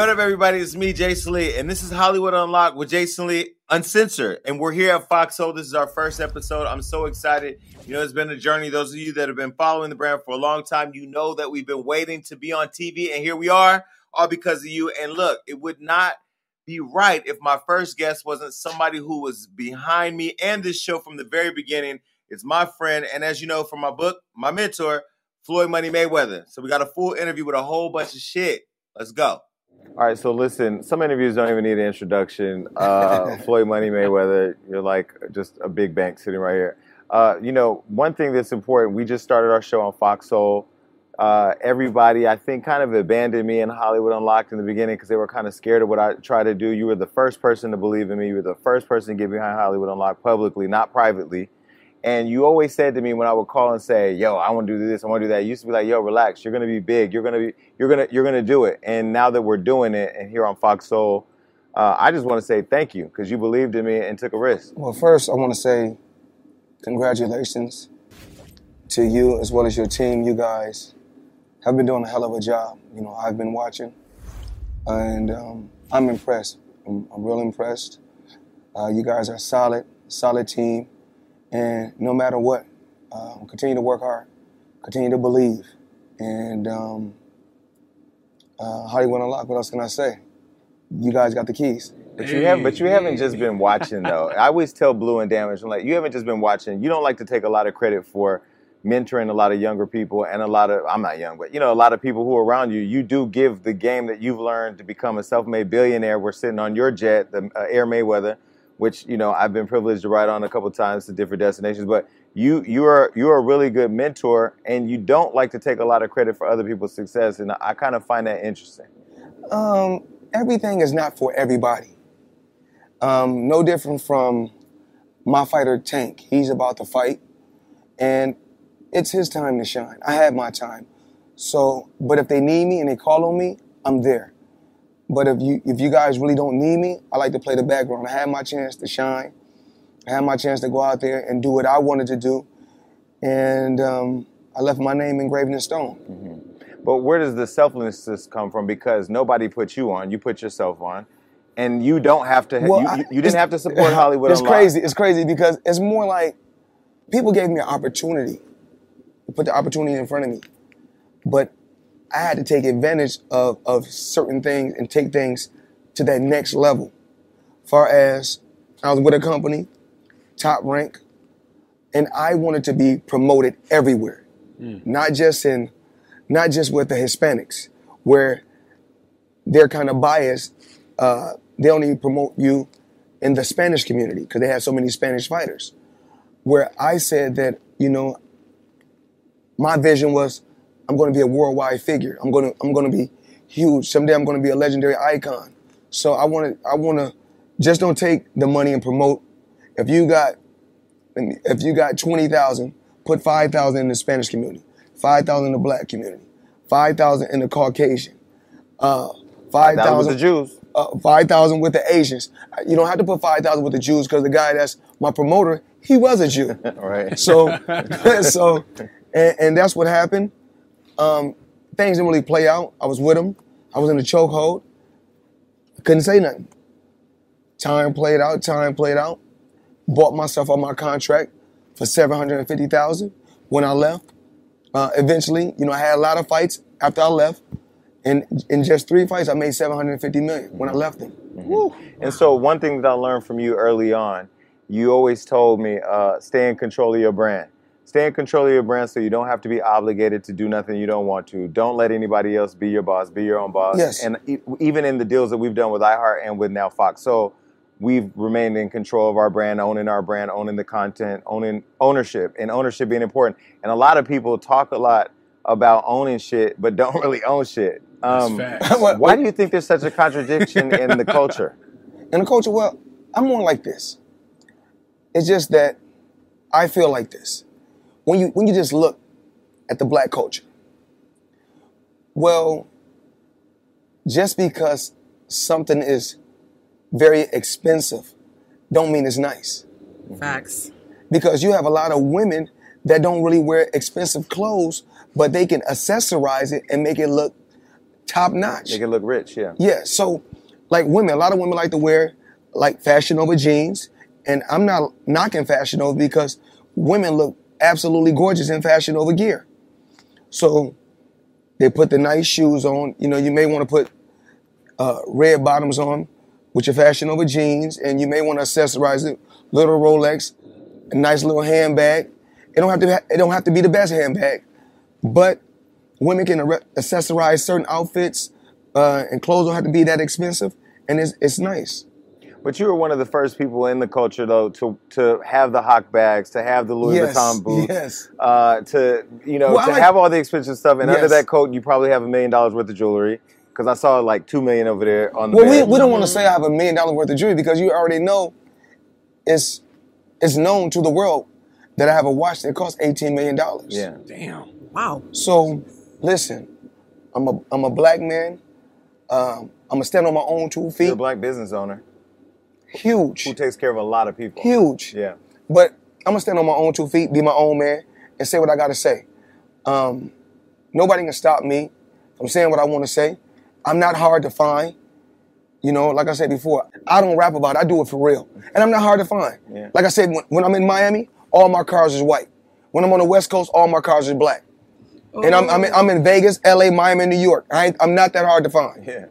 Yo, what up, everybody? It's me, Jason Lee, and this is Hollywood Unlocked with Jason Lee Uncensored. And we're here at Foxhole. This is our first episode. I'm so excited. You know, it's been a journey. Those of you that have been following the brand for a long time, you know that we've been waiting to be on TV, and here we are, all because of you. And look, it would not be right if my first guest wasn't somebody who was behind me and this show from the very beginning. It's my friend, and as you know from my book, my mentor, Floyd Money Mayweather. So we got a full interview with a whole bunch of shit. Let's go. All right, so listen, some interviews don't even need an introduction. Floyd Money Mayweather, you're like just a big bank sitting right here. You know, one thing that's important, we just started our show on Fox Soul. Everybody, I think, kind of abandoned me in Hollywood Unlocked in the beginning because they were kind of scared of what I tried to do. You were the first person to believe in me. You were the first person to get behind Hollywood Unlocked publicly, not privately. And you always said to me when I would call and say, yo, I want to do this, I want to do that. You used to be like, yo, relax. You're going to be big. You're going to do it. And now that we're doing it and here on Fox Soul, I just want to say thank you because you believed in me and took a risk. Well, first, I want to say congratulations to you as well as your team. You guys have been doing a hell of a job. You know, I've been watching and I'm impressed. I'm real impressed. You guys are solid team. And no matter what, continue to work hard, continue to believe. And Hollywood Unlocked, what else can I say? You guys got the keys. But you haven't just been watching, though. I always tell Blue and Damage, I'm like, you haven't just been watching. You don't like to take a lot of credit for mentoring a lot of younger people and a lot of, I'm not young, but, you know, a lot of people who are around you. You do give the game that you've learned to become a self-made billionaire. We're sitting on your jet, the Air Mayweather, which, you know, I've been privileged to ride on a couple times to different destinations, but you're a really good mentor and you don't like to take a lot of credit for other people's success, and I kind of find that interesting. Everything is not for everybody. No different from my fighter Tank. He's about to fight and it's his time to shine. I had my time. So, but if they need me and they call on me, I'm there. But if you guys really don't need me, I like to play the background. I had my chance to shine. I had my chance to go out there and do what I wanted to do. And I left my name engraved in stone. Mm-hmm. But where does the selflessness come from? Because nobody put you on. You put yourself on. And you don't have to, well, you didn't have to support Hollywood Unlocked. It's crazy because it's more like people gave me an opportunity. They put the opportunity in front of me. But I had to take advantage of certain things and take things to that next level. Far as I was with a company, Top Rank, and I wanted to be promoted everywhere, not just with the Hispanics, where they're kind of biased. They only promote you in the Spanish community because they have so many Spanish fighters. Where I said that, you know, my vision was, I'm going to be a worldwide figure. I'm going to be huge. Someday I'm going to be a legendary icon. So I want to just don't take the money and promote. If you got 20,000, put 5,000 in the Spanish community, 5,000 in the Black community, 5,000 in the Caucasian, 5,000 with the Jews, 5,000 with the Asians. You don't have to put 5,000 with the Jews because the guy that's my promoter, he was a Jew. Right. So that's what happened. Things didn't really play out. I was with him. I was in the chokehold. Couldn't say nothing. Time played out. Bought myself on my contract for $750,000 when I left. Eventually, you know, I had a lot of fights after I left. And in just 3 fights, I made $750 million when I left him. Mm-hmm. And so one thing that I learned from you early on, you always told me, stay in control of your brand. Stay in control of your brand so you don't have to be obligated to do nothing you don't want to. Don't let anybody else be your boss. Be your own boss. Yes. And even in the deals that we've done with iHeart and with now Fox, so we've remained in control of our brand, owning the content, owning ownership, and ownership being important. And a lot of people talk a lot about owning shit, but don't really own shit. That's facts. Why do you think there's such a contradiction in the culture? In the culture, well, I'm more like this. It's just that I feel like this. When you just look at the Black culture, well, just because something is very expensive don't mean it's nice. Facts. Because you have a lot of women that don't really wear expensive clothes, but they can accessorize it and make it look top notch. Make it look rich, yeah. Yeah, so like women, a lot of women like to wear like Fashion Nova jeans, and I'm not knocking Fashion Nova because women look absolutely gorgeous in Fashion Nova gear. So they put the nice shoes on. You know, you may want to put red bottoms on with your Fashion Nova jeans, and you may want to accessorize it. Little Rolex, a nice little handbag. It don't have to be the best handbag, but women can accessorize certain outfits, and clothes don't have to be that expensive, and it's nice. But you were one of the first people in the culture, though, to have the Hock bags, to have the Louis Vuitton boots, to have all the expensive stuff. And under that coat, you probably have $1 million worth of jewelry, because I saw like $2 million over there on the. Well, we don't want to say I have $1 million worth of jewelry, because you already know it's known to the world that I have a watch that costs $18 million. Yeah, damn, wow. So, listen, I'm a black man. I'm gonna stand on my own 2 feet. You're a black business owner. Huge. Who takes care of a lot of people. Huge. Yeah. But I'm going to stand on my own 2 feet, be my own man, and say what I got to say. Nobody can stop me from saying what I want to say. I'm not hard to find. You know, like I said before, I don't rap about it. I do it for real. And I'm not hard to find. Yeah. Like I said, when I'm in Miami, all my cars is white. When I'm on the West Coast, all my cars is black. Oh. And I'm in Vegas, L.A., Miami, New York. I'm not that hard to find. Yeah.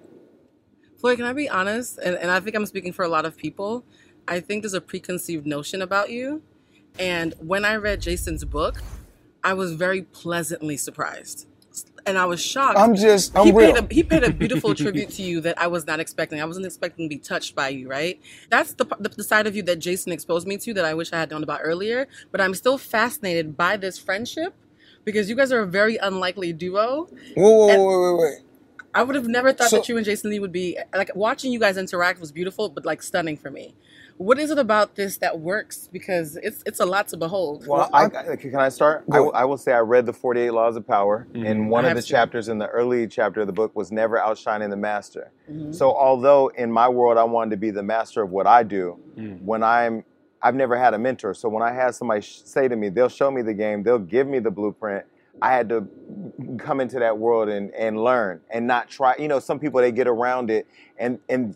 Floyd, can I be honest? And I think I'm speaking for a lot of people. I think there's a preconceived notion about you. And when I read Jason's book, I was very pleasantly surprised. And I was shocked. I'm real. He paid a beautiful tribute to you that I was not expecting. I wasn't expecting to be touched by you, right? That's the side of you that Jason exposed me to that I wish I had known about earlier. But I'm still fascinated by this friendship because you guys are a very unlikely duo. Wait. I would have never thought that you and Jason Lee would be, like, watching you guys interact was beautiful, but, like, stunning for me. What is it about this that works? Because it's a lot to behold. Well, can I start? I will say I read the 48 Laws of Power, and one of the chapters in the early chapter of the book was never outshining the master. Mm-hmm. So although in my world I wanted to be the master of what I do, when I've never had a mentor. So when I had somebody say to me, they'll show me the game, they'll give me the blueprint, I had to come into that world and learn and not try. You know, some people, they get around it and I'm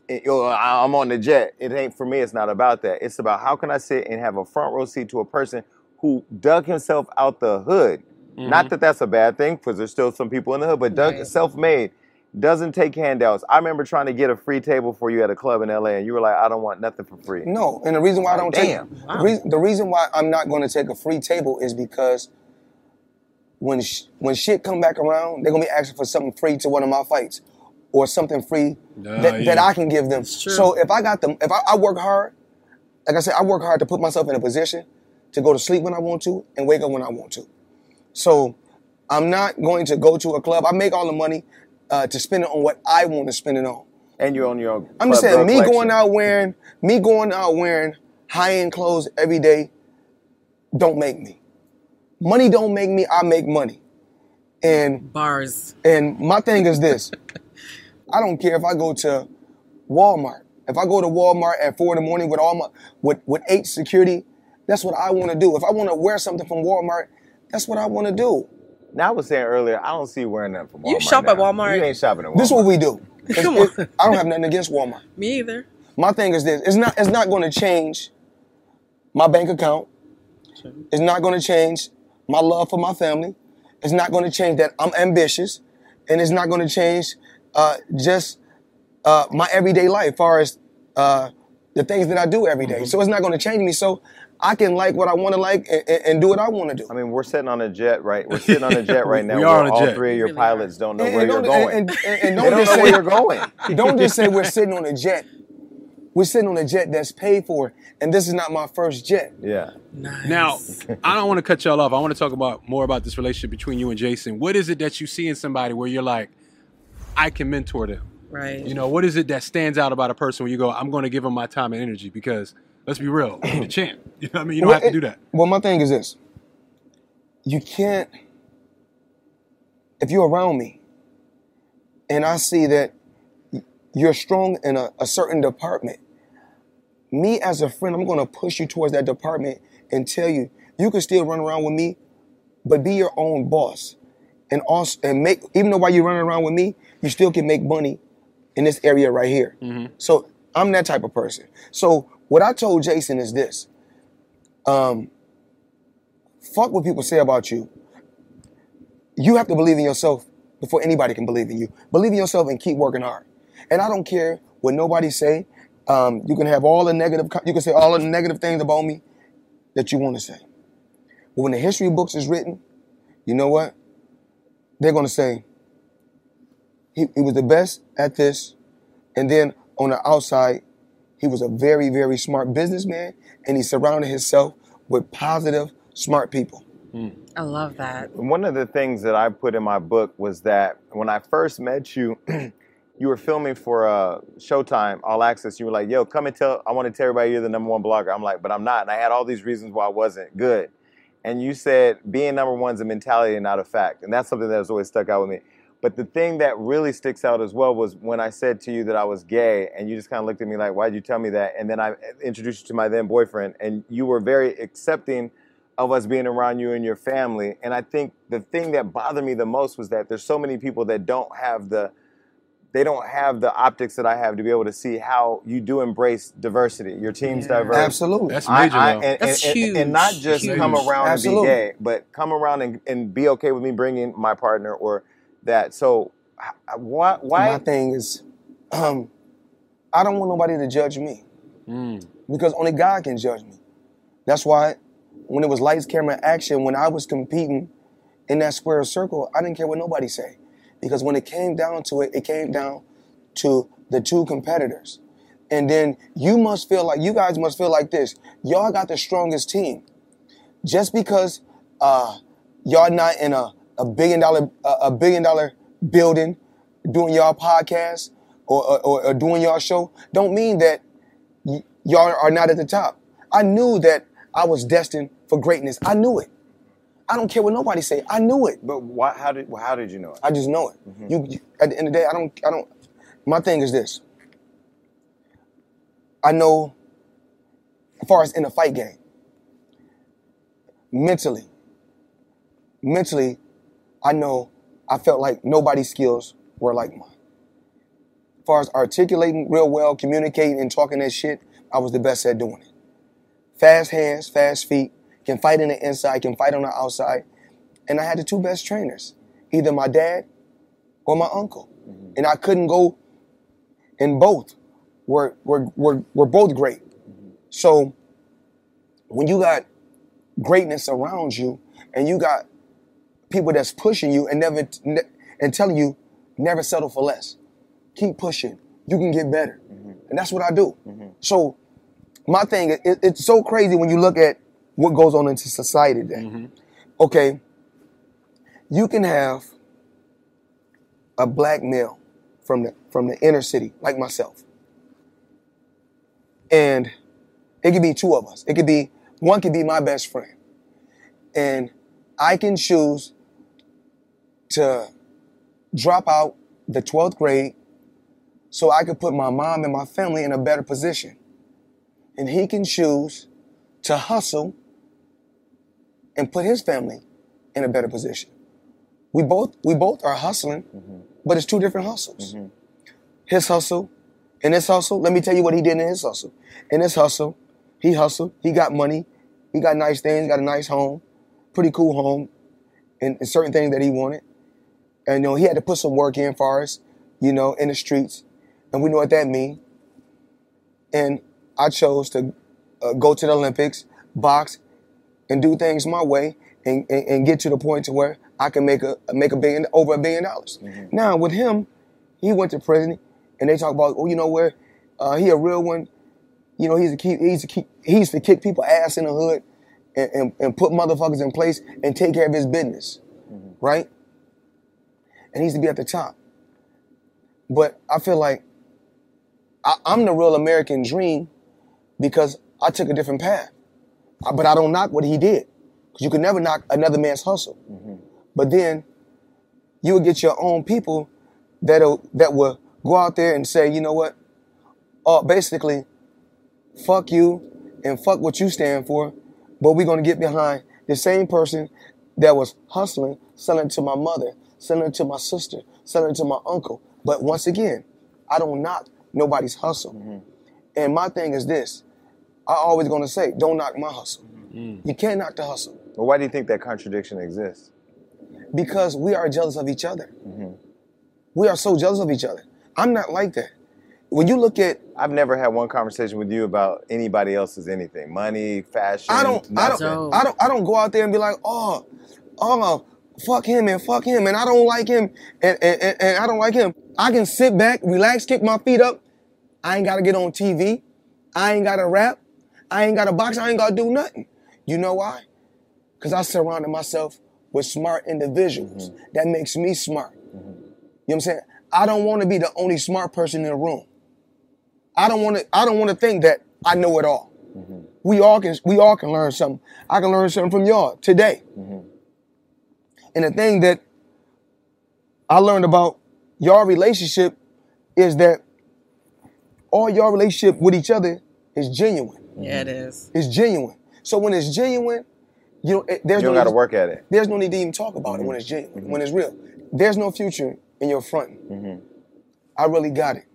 on the jet. It ain't for me. It's not about that. It's about how can I sit and have a front row seat to a person who dug himself out the hood. Mm-hmm. Not that that's a bad thing, because there's still some people in the hood, but self-made, doesn't take handouts. I remember trying to get a free table for you at a club in L.A. and you were like, I don't want nothing for free. No, and the reason why the reason why I'm not going to take a free table is because when shit come back around, they're going to be asking for something free to one of my fights or something free that I can give them. So if I got them, if I work hard, like I said, I work hard to put myself in a position to go to sleep when I want to and wake up when I want to. So I'm not going to go to a club. I make all the money to spend it on what I want to spend it on. And you're on your own. I'm just saying, me going out wearing high-end clothes every day don't make me. Money don't make me, I make money. And bars. And my thing is this. I don't care if I go to Walmart. If I go to Walmart at 4 a.m. with all my with 8 security, that's what I want to do. If I want to wear something from Walmart, that's what I want to do. Now, I was saying earlier, I don't see you wearing nothing from Walmart. You shop at Walmart. You ain't shopping at Walmart. This is what we do. Come on. I don't have nothing against Walmart. Me either. My thing is this. It's not going to change my bank account. Sure. It's not going to change my love for my family. Is not going to change that I'm ambitious, and it's not going to change just my everyday life, as far as the things that I do every day. Mm-hmm. So it's not going to change me. So I can like what I want to like and do what I want to do. I mean, we're sitting on a jet, right? We're sitting on a jet right now. All three of your pilots don't know where you're going. And don't just say where you're going. Don't just say we're sitting on a jet. We're sitting on a jet that's paid for, and this is not my first jet. Yeah. Nice. Now, I don't want to cut y'all off. I want to talk more about this relationship between you and Jason. What is it that you see in somebody where you're like, I can mentor them? Right. You know, what is it that stands out about a person where you go, I'm going to give them my time and energy? Because, let's be real, you're the champ. You know what I mean? You don't have to do that. Well, my thing is this. You can't, if you're around me, and I see that you're strong in a certain department, me as a friend, I'm going to push you towards that department and tell you, you can still run around with me, but be your own boss. and also and make even though while you're running around with me, you still can make money in this area right here. Mm-hmm. So I'm that type of person. So what I told Jason is this. Fuck what people say about you. You have to believe in yourself before anybody can believe in you. Believe in yourself and keep working hard. And I don't care what nobody say. You can have all the negative, you can say all the negative things about me that you want to say. But when the history books is written, you know what? They're going to say, he was the best at this. And then on the outside, he was a very, very smart businessman. And he surrounded himself with positive, smart people. Mm. I love that. One of the things that I put in my book was that when I first met you, you were filming for Showtime All Access. You were like, yo, come and tell, I want to tell everybody you're the number one blogger. I'm like, but I'm not. And I had all these reasons why I wasn't good. And you said being number one is a mentality and not a fact. And that's something that has always stuck out with me. But the thing that really sticks out as well was when I said to you that I was gay, and you just kind of looked at me like, why'd you tell me that? And then I introduced you to my then boyfriend, and you were very accepting of us being around you and your family. And I think the thing that bothered me the most was that there's so many people that don't have the optics that I have to be able to see how you do embrace diversity. Your team's diverse. Absolutely. That's major. That's huge. And not just come around and be gay, but come around and be okay with me bringing my partner or that. So why? My thing is, I don't want nobody to judge me because only God can judge me. That's why when it was lights, camera, action, when I was competing in that square circle, I didn't care what nobody said. Because when it came down to it, it came down to the two competitors. And then you guys must feel like this. Y'all got the strongest team. Just because y'all not in a billion dollar building doing y'all podcast or doing y'all show, don't mean that y'all are not at the top. I knew that I was destined for greatness. I knew it. I don't care what nobody say. I knew it. But why? How did you know it? I just know it. Mm-hmm. You at the end of the day, I don't. My thing is this. I know, as far as in the fight game, mentally, I know I felt like nobody's skills were like mine. As far as articulating real well, communicating and talking that shit, I was the best at doing it. Fast hands, fast feet. Can fight in the inside, can fight on the outside. And I had the two best trainers, either my dad or my uncle. Mm-hmm. And I couldn't go, and both were both great. Mm-hmm. So when you got greatness around you and you got people that's pushing you and telling you, never settle for less. Keep pushing. You can get better. Mm-hmm. And that's what I do. Mm-hmm. So my thing, it's so crazy when you look at what goes on into society today. Mm-hmm. Okay, you can have a black male from the inner city, like myself. And it could be two of us. It could be, one could be my best friend. And I can choose to drop out the 12th grade so I could put my mom and my family in a better position. And he can choose to hustle and put his family in a better position. We both are hustling, mm-hmm. but it's two different hustles. Mm-hmm. His hustle and his hustle. Let me tell you what he did in his hustle. In his hustle, he hustled. He got money. He got nice things. Got a nice home, pretty cool home, and certain things that he wanted. And you know, he had to put some work in for us, you know, in the streets, and we know what that means. And I chose to go to the Olympics, box, and do things my way, and get to the point to where I can make a billion, over $1 billion. Mm-hmm. Now with him, he went to prison, and they talk about, oh, you know where, he a real one, you know, he used to kick people's ass in the hood, and put motherfuckers in place and take care of his business, mm-hmm. right? And he used to be at the top. But I feel like I'm the real American dream because I took a different path. But I don't knock what he did, because you can never knock another man's hustle. Mm-hmm. But then you will get your own people that will go out there and say, you know what? Basically, fuck you and fuck what you stand for, but we're going to get behind the same person that was hustling, selling to my mother, sending it to my sister, sending it to my uncle. But once again, I don't knock nobody's hustle. Mm-hmm. And my thing is this. I always going to say, don't knock my hustle. Mm-hmm. You can't knock the hustle. Well, why do you think that contradiction exists? Because we are jealous of each other. Mm-hmm. We are so jealous of each other. I'm not like that. When you look at... I've never had one conversation with you about anybody else's anything. Money, fashion, I don't go out there and be like, oh, fuck him, and I don't like him, and I don't like him. I can sit back, relax, kick my feet up. I ain't got to get on TV. I ain't got to rap. I ain't got to box. I ain't got to do nothing. You know why? Because I surrounded myself with smart individuals. Mm-hmm. That makes me smart. Mm-hmm. You know what I'm saying? I don't want to be the only smart person in the room. I don't want to think that I know it all. Mm-hmm. We all can learn something. I can learn something from y'all today. Mm-hmm. And the thing that I learned about y'all relationship is that all y'all relationship with each other is genuine. Yeah, it is. It's genuine. So when it's genuine, you don't got to work at it. There's no need to even talk about mm-hmm. it when it's genuine, mm-hmm. when it's real. There's no future in your front. Mm-hmm. I really got it.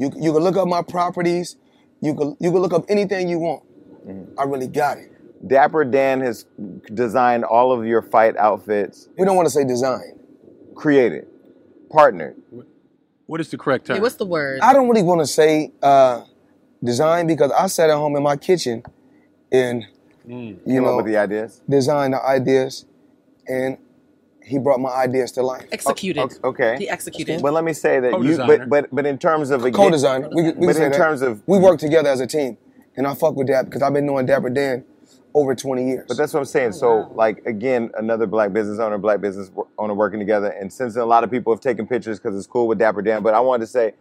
You can look up my properties. You can look up anything you want. Mm-hmm. I really got it. Dapper Dan has designed all of your fight outfits. We don't want to say design. Created. Partnered. What is the correct term? Hey, what's the word? I don't really want to say design because I sat at home in my kitchen and came up with the ideas. Designed the ideas and he brought my ideas to life. Executed. Okay. He executed. But let me say that but in terms of... Co-designer. We work together as a team. And I fuck with Dapper because I've been knowing Dapper Dan over 20 years. But that's what I'm saying. Again, another black business owner working together. And since a lot of people have taken pictures because it's cool with Dapper Dan, but I wanted to say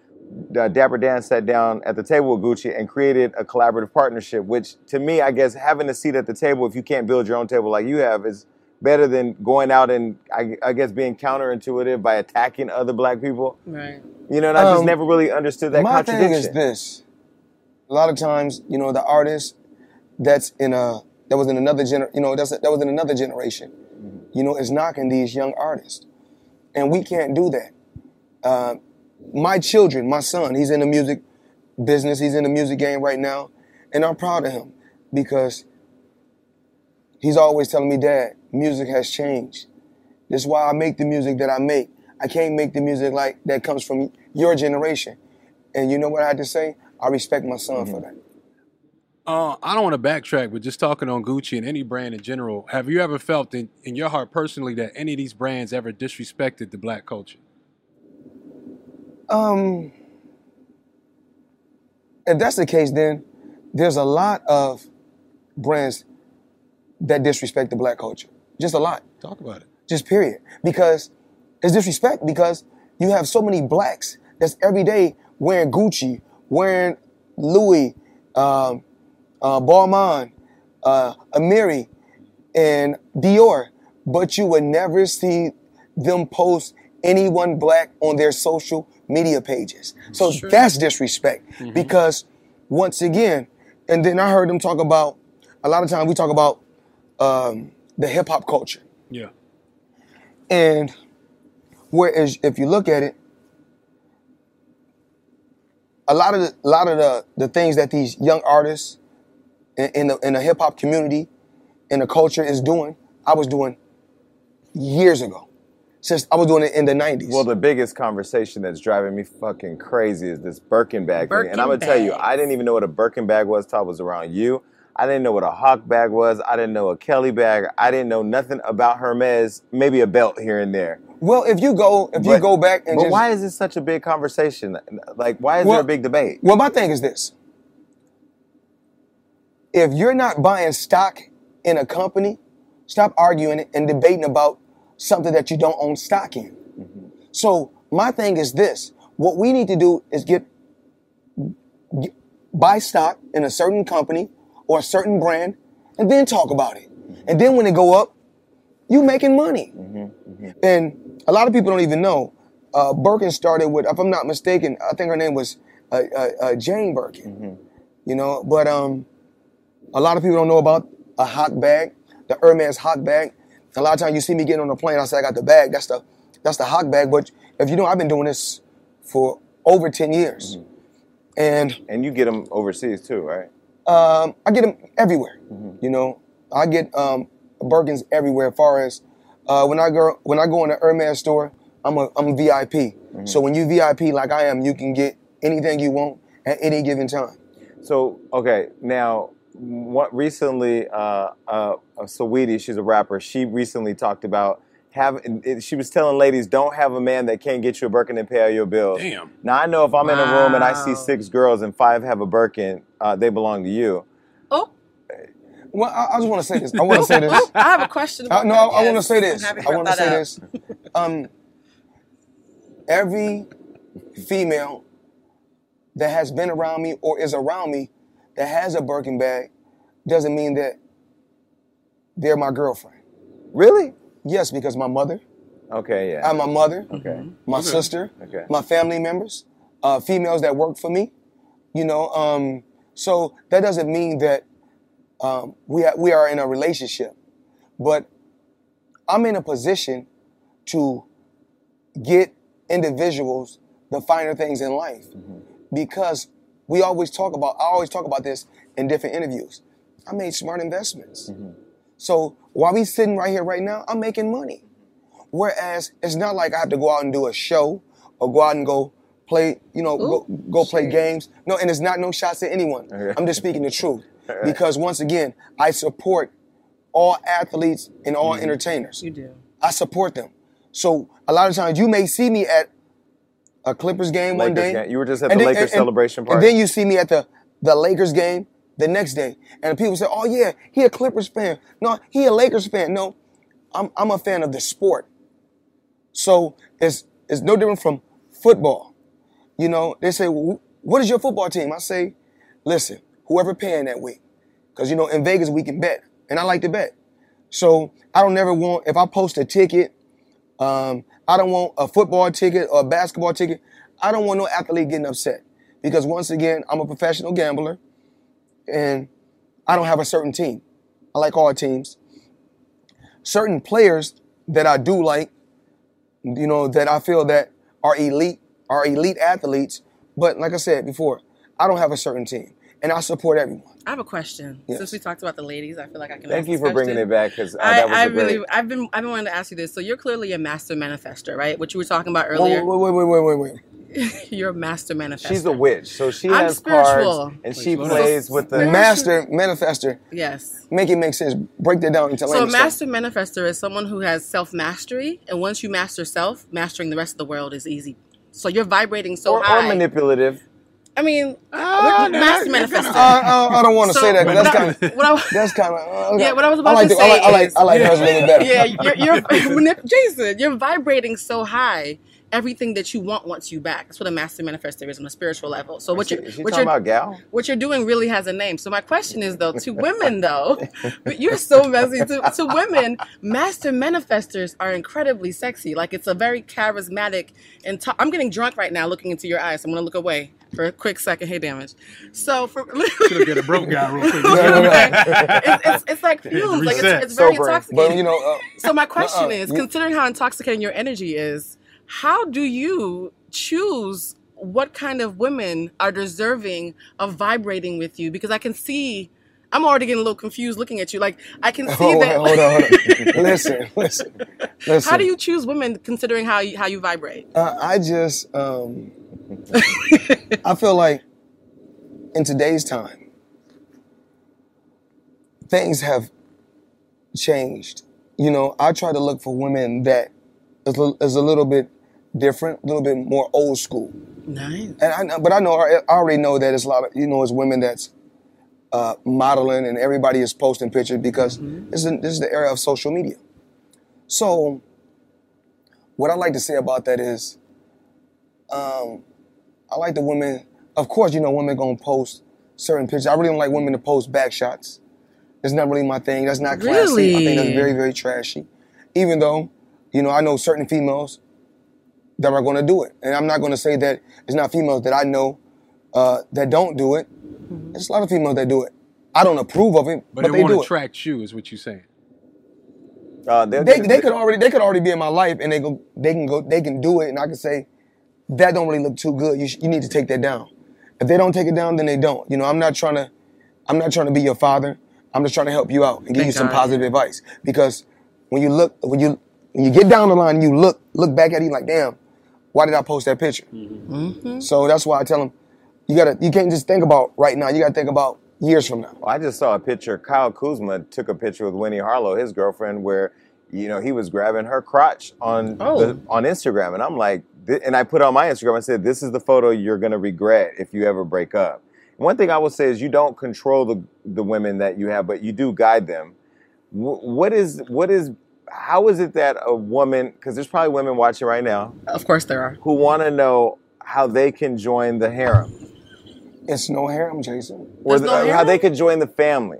Dapper Dan sat down at the table with Gucci and created a collaborative partnership, which to me, I guess, having a seat at the table, if you can't build your own table like you have, is better than going out and, I guess, being counterintuitive by attacking other black people. Right. You know, and I just never really understood that contradiction. My thing is this. A lot of times, you know, the artist that was in another generation, mm-hmm. you know, is knocking these young artists. And we can't do that. My children, my son, he's in the music business. He's in the music game right now. And I'm proud of him because he's always telling me, Dad, music has changed. That's why I make the music that I make. I can't make the music like that comes from your generation. And you know what I had to say? I respect my son mm-hmm. for that. I don't want to backtrack, but just talking on Gucci and any brand in general, have you ever felt in your heart personally that any of these brands ever disrespected the black culture? If that's the case, then there's a lot of brands that disrespect the black culture. Just a lot. Talk about it. Just period. Because it's disrespect because you have so many blacks that's every day wearing Gucci, wearing Louis, Balmain, Amiri, and Dior, but you would never see them post anyone black on their social media pages. So sure. That's disrespect mm-hmm. because once again, and then I heard them talk about, a lot of times we talk about the hip hop culture. Yeah. And whereas if you look at it, a lot of the things that these young artists in the hip hop community, in the culture is doing, I was doing years ago. Since I was doing it in the 90s. Well, the biggest conversation that's driving me fucking crazy is this Birkin bag thing. And I'm gonna tell you, I didn't even know what a Birkin bag was till I was around you. I didn't know what a Hawk bag was. I didn't know a Kelly bag. I didn't know nothing about Hermes. Maybe a belt here and there. Well, if you go back and But why is this such a big conversation? Like, why is there a big debate? Well, my thing is this. If you're not buying stock in a company, stop arguing and debating about something that you don't own stock in. Mm-hmm. So my thing is this. What we need to do is buy stock in a certain company or a certain brand and then talk about it. Mm-hmm. And then when it go up, you making money. Mm-hmm. Mm-hmm. And a lot of people don't even know. Birkin started with, if I'm not mistaken, I think her name was Jane Birkin. Mm-hmm. You know, but a lot of people don't know about a hot bag, the Hermes hot bag. A lot of times you see me getting on the plane, I say I got the bag. That's the Hawk bag. But if you know, I've been doing this for over 10 years. Mm-hmm. And you get them overseas too, right? I get them everywhere. Mm-hmm. You know, I get Birkins everywhere. As far as when I go in the Hermes store, I'm a VIP. Mm-hmm. So when you VIP like I am, you can get anything you want at any given time. So okay, now what recently, Saweetie, she's a rapper. She recently talked about. She was telling ladies, don't have a man that can't get you a Birkin and pay all your bills. Damn. Now, I know if I'm in a room and I see 6 girls and 5 have a Birkin, they belong to you. Oh. Well, I just want to say this. I want to say this. I have a question about that. No, yes. I want to say this. I want to say this. Every female that has been around me or is around me that has a Birkin bag doesn't mean that they're my girlfriend. Really? Yes, because my mother. Okay, yeah. My mother. Okay. My sister. Okay. My family members, females that work for me, you know. So that doesn't mean that we are in a relationship, but I'm in a position to get individuals the finer things in life because we always talk about. I always talk about this in different interviews. I made smart investments. Mm-hmm. So while we sitting right here right now, I'm making money. Whereas it's not like I have to go out and do a show or go out and go play, you know, go play games. No, and it's not no shots at anyone. I'm just speaking the truth. Because once again, I support all athletes and all entertainers. You do. I support them. So a lot of times you may see me at a Clippers game one day. You were just at the Lakers celebration party. And then you see me at the Lakers game the next day. And people say, oh yeah, he a Clippers fan. No, he a Lakers fan. No, I'm a fan of the sport. So it's no different from football. You know, they say, well, what is your football team? I say, listen, whoever paying that week. Because, you know, in Vegas we can bet. And I like to bet. So I don't never want, if I post a ticket, I don't want a football ticket or a basketball ticket. I don't want no athlete getting upset. Because once again, I'm a professional gambler. And I don't have a certain team. I like all teams. Certain players that I do like, you know, that I feel that are elite athletes. But like I said before, I don't have a certain team. And I support everyone. I have a question. Yes. Since we talked about the ladies, I feel like I can. Thank you for bringing it back because that was I've been wanting to ask you this. So you're clearly a master manifester, right? What you were talking about earlier. Wait. You're a master manifester. She's a witch, so she has spiritual cards, and she plays with the master manifester. Yes. Make it make sense. Break that down and tell me. So a master manifester is someone who has self-mastery, and once you master self, mastering the rest of the world is easy. So you're vibrating so high. Or manipulative. I mean, master manifester. I don't want to say that, but that's kind of yeah, what I was about to say. I like hers a little better. Yeah, you're Jason, you're vibrating so high. Everything that you want wants you back. That's what a master manifester is on a spiritual level. So what you're doing really has a name. So my question is though, to women though, but you're so messy. To women, master manifestors are incredibly sexy. Like it's a very charismatic and I'm getting drunk right now looking into your eyes. I'm gonna look away for a quick second. Hey, damage. So for should have get a broke guy real quick. It's like fumes. Like it's very intoxicating. But, you know, so my question is, considering how intoxicating your energy is. How do you choose what kind of women are deserving of vibrating with you? Because I can see, I'm already getting a little confused looking at you. Like, I can see that. Hold on. Listen. How do you choose women considering how you vibrate? I just, I feel like in today's time, things have changed. You know, I try to look for women that is a little bit different, a little bit more old school. Nice. And I already know that it's a lot of, you know, it's women that's modeling and everybody is posting pictures because this is the era of social media. So what I like to say about that is I like the women, of course, you know, women going to post certain pictures. I really don't like women to post back shots. It's not really my thing. That's not classy. Really? I think that's very, very trashy. Even though, you know, I know certain females that are going to do it. And I'm not going to say that it's not females that I know that don't do it. Mm-hmm. There's a lot of females that do it. I don't approve of it, but they do it. But it won't attract you, is what you're saying. They could already be in my life, and they can do it, and I can say that don't really look too good. You need to take that down. If they don't take it down, then they don't. You know, I'm not trying to be your father. I'm just trying to help you out and give you some positive advice. Because when you get down the line, and you look back at it like, damn, why did I post that picture? Mm-hmm. Mm-hmm. So that's why I tell them, you can't just think about right now. You gotta think about years from now. Well, I just saw a picture. Kyle Kuzma took a picture with Winnie Harlow, his girlfriend, where he was grabbing her crotch on Instagram, and I'm like, and I put on my Instagram. I said, "This is the photo you're gonna regret if you ever break up." And one thing I will say is, you don't control the women that you have, but you do guide them. How is it that a woman? Because there's probably women watching right now. Of course, there are who want to know how they can join the harem. It's no harem, Jason. How they could join the family.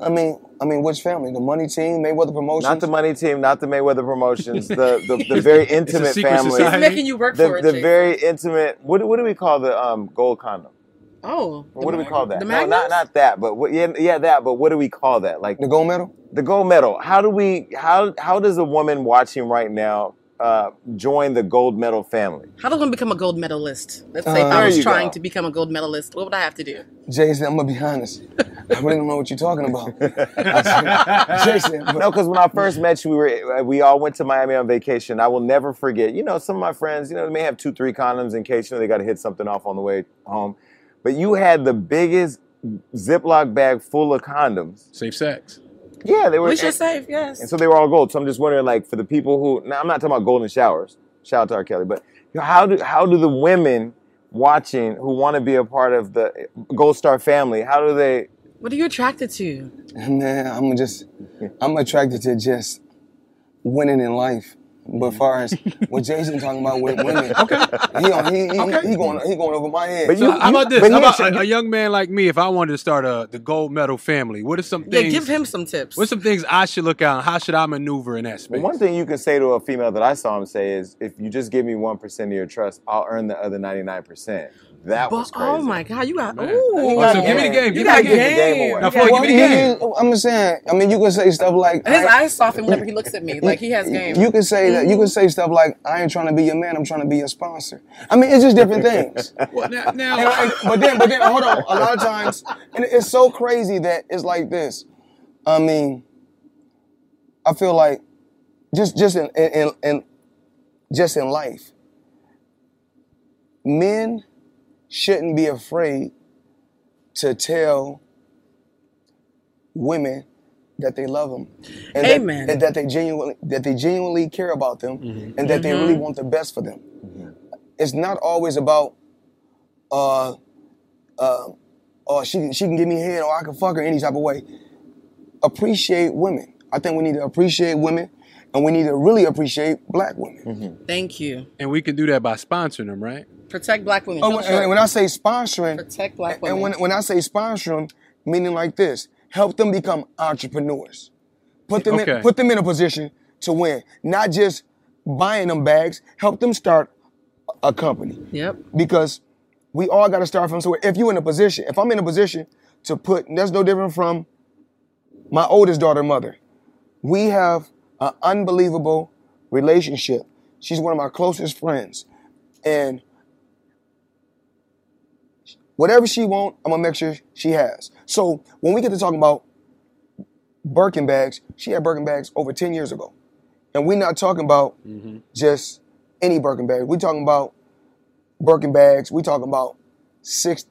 I mean, which family? The money team, Mayweather Promotions. Not the money team, not the Mayweather Promotions. The very intimate family. Society. He's making you work for it. The very intimate. What do we call the gold condom? Oh, what do we call that? The no, not that, but that. But what do we call that? Like the gold medal. The gold medal. How does a woman watching right now join the gold medal family? How do I become a gold medalist? Let's say if I was trying to become a gold medalist, what would I have to do? Jason, I'm going to be honest. I really don't know what you're talking about. Jason. No, because when I first met you, we all went to Miami on vacation. I will never forget. Some of my friends, they may have 2-3 condoms in case, they got to hit something off on the way home. But you had the biggest Ziploc bag full of condoms. Safe sex. Yeah, they were. We should save, yes. And so they were all gold. So I'm just wondering, like, for the people who, now I'm not talking about golden showers. Shout out to R. Kelly, but how do the women watching who want to be a part of the Gold Star family? How do they? What are you attracted to? Nah, I'm attracted to just winning in life. But far as what Jason talking about with women, he going over my head. But how about this? How about a young man like me, if I wanted to start the gold medal family, what are some things? Yeah, give him some tips. What are some things I should look out? How should I maneuver in that space? Well, one thing you can say to a female that I saw him say is, if you just give me 1% of your trust, I'll earn the other 99%. That was crazy. Oh my God, you got, ooh. So give me the game. Give me the game. Now, Floyd, give me the game. I'm just saying, you can say stuff like, his eyes soften whenever he looks at me. Like, he has game. You can say stuff like, I ain't trying to be your man, I'm trying to be your sponsor. It's just different things. Well, now. But then, hold on. A lot of times, and it's so crazy that it's like this. I feel like just in life, men shouldn't be afraid to tell women that they love them, and amen. That they genuinely care about them, mm-hmm. and that they really want the best for them. Mm-hmm. It's not always about, she can give me head, or I can fuck her any type of way. Appreciate women. I think we need to appreciate women, and we need to really appreciate black women. Mm-hmm. Thank you. And we can do that by sponsoring them, right? Protect black women. Oh, when I say sponsoring, protect black women. And when I say sponsoring, meaning like this. Help them become entrepreneurs. Put them in a position to win. Not just buying them bags. Help them start a company. Yep. Because we all got to start from somewhere. If I'm in a position to put, and that's no different from my oldest daughter mother. We have an unbelievable relationship. She's one of my closest friends. And whatever she wants, I'm going to make sure she has. So when we get to talking about Birkin bags, she had Birkin bags over 10 years ago. And we're not talking about just any Birkin bag. We're talking about Birkin bags. We're talking about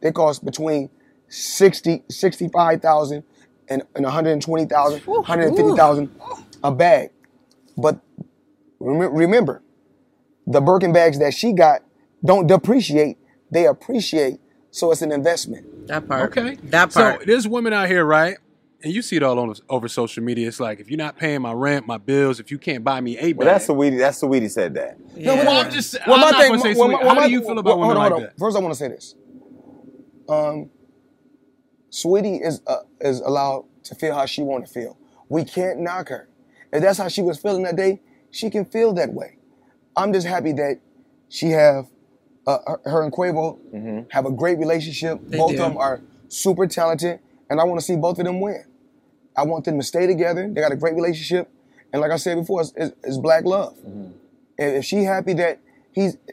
they cost between $65,000 and $120,000, $150,000 a bag. But remember, the Birkin bags that she got don't depreciate. They appreciate. So it's an investment. That part. Okay. That part. So there's women out here, right? And you see it all over social media. It's like, if you're not paying my rent, my bills, if you can't buy me a bag. Well, that's Saweetie said that. Yeah. No, I'm just saying. How do you feel about women like that? First, I want to say this. Saweetie is allowed to feel how she want to feel. We can't knock her. If that's how she was feeling that day, she can feel that way. I'm just happy that she have her and Quavo have a great relationship. Both of them are super talented, and I want to see both of them win. I want them to stay together. They got a great relationship, And like I said before, it's black love. Mm-hmm. And if she happy that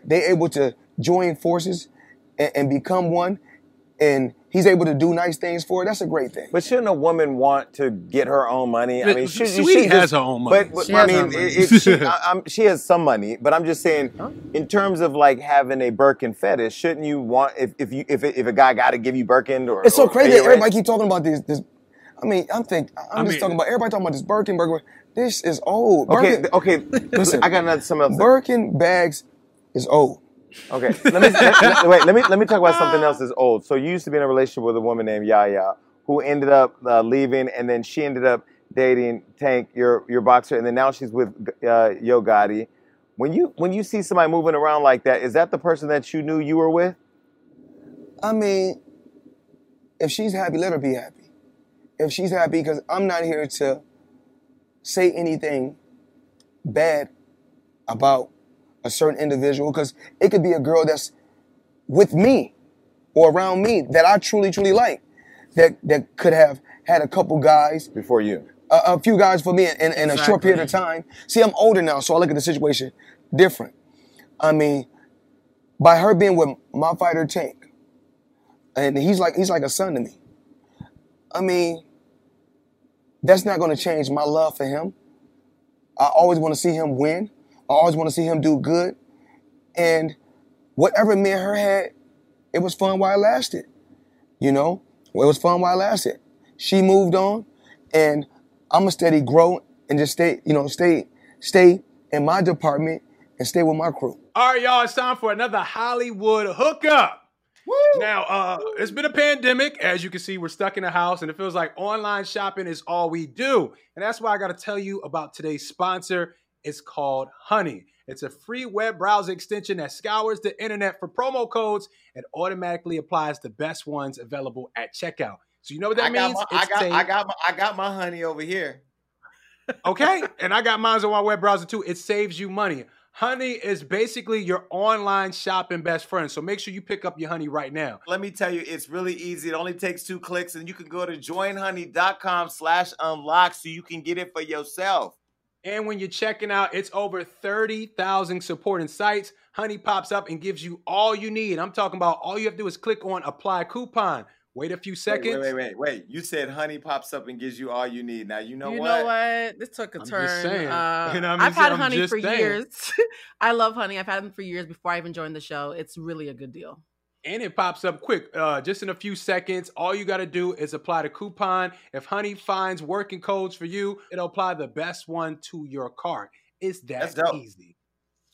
they're able to join forces and become one, and he's able to do nice things for her, that's a great thing. But shouldn't a woman want to get her own money? I mean, Saweetie has her own money. But I mean, she has some money. But I'm just saying, in terms of like having a Birkin fetish, shouldn't you want if a guy got to give you Birkin or? It's so crazy that everybody keep talking about this. I mean, I'm just talking about everybody talking about this Birkin. This is old. Birkin, okay. Listen, I got something else. Birkin bags is old. Okay, let me talk about something else that's old. So you used to be in a relationship with a woman named Yaya, who ended up leaving, and then she ended up dating Tank, your boxer, and then now she's with Yo Gotti. When you see somebody moving around like that, is that the person that you knew you were with? I mean, if she's happy, let her be happy. If she's happy, because I'm not here to say anything bad about a certain individual, because it could be a girl that's with me or around me that I truly, truly like, that could have had a couple guys before you, a few guys for me in a short period of time. See, I'm older now, so I look at the situation different. I mean, by her being with my fighter Tank, and he's like a son to me. I mean, that's not going to change my love for him. I always want to see him win. I always want to see him do good. And whatever me and her had, it was fun while it lasted. You know? Well, it was fun while it lasted. She moved on, and I'm going to steady grow and just stay in my department and stay with my crew. All right, y'all, it's time for another Hollywood hookup. Woo! Now, it's been a pandemic. As you can see, we're stuck in the house, and it feels like online shopping is all we do. And that's why I got to tell you about today's sponsor. It's called Honey. It's a free web browser extension that scours the internet for promo codes and automatically applies the best ones available at checkout. So you know what that means? I got my Honey over here. Okay, and I got mine on my web browser too. It saves you money. Honey is basically your online shopping best friend. So make sure you pick up your Honey right now. Let me tell you, it's really easy. It only takes 2 clicks, and you can go to joinhoney.com/unlock so you can get it for yourself. And when you're checking out, it's over 30,000 supporting sites. Honey pops up and gives you all you need. I'm talking about all you have to do is click on apply coupon. Wait a few seconds. Wait. You said Honey pops up and gives you all you need. Now, you know what? This took a turn. Just saying. I've had Honey for years. I love Honey. I've had them for years before I even joined the show. It's really a good deal. And it pops up quick, just in a few seconds. All you got to do is apply the coupon. If Honey finds working codes for you, it'll apply the best one to your cart. It's that easy.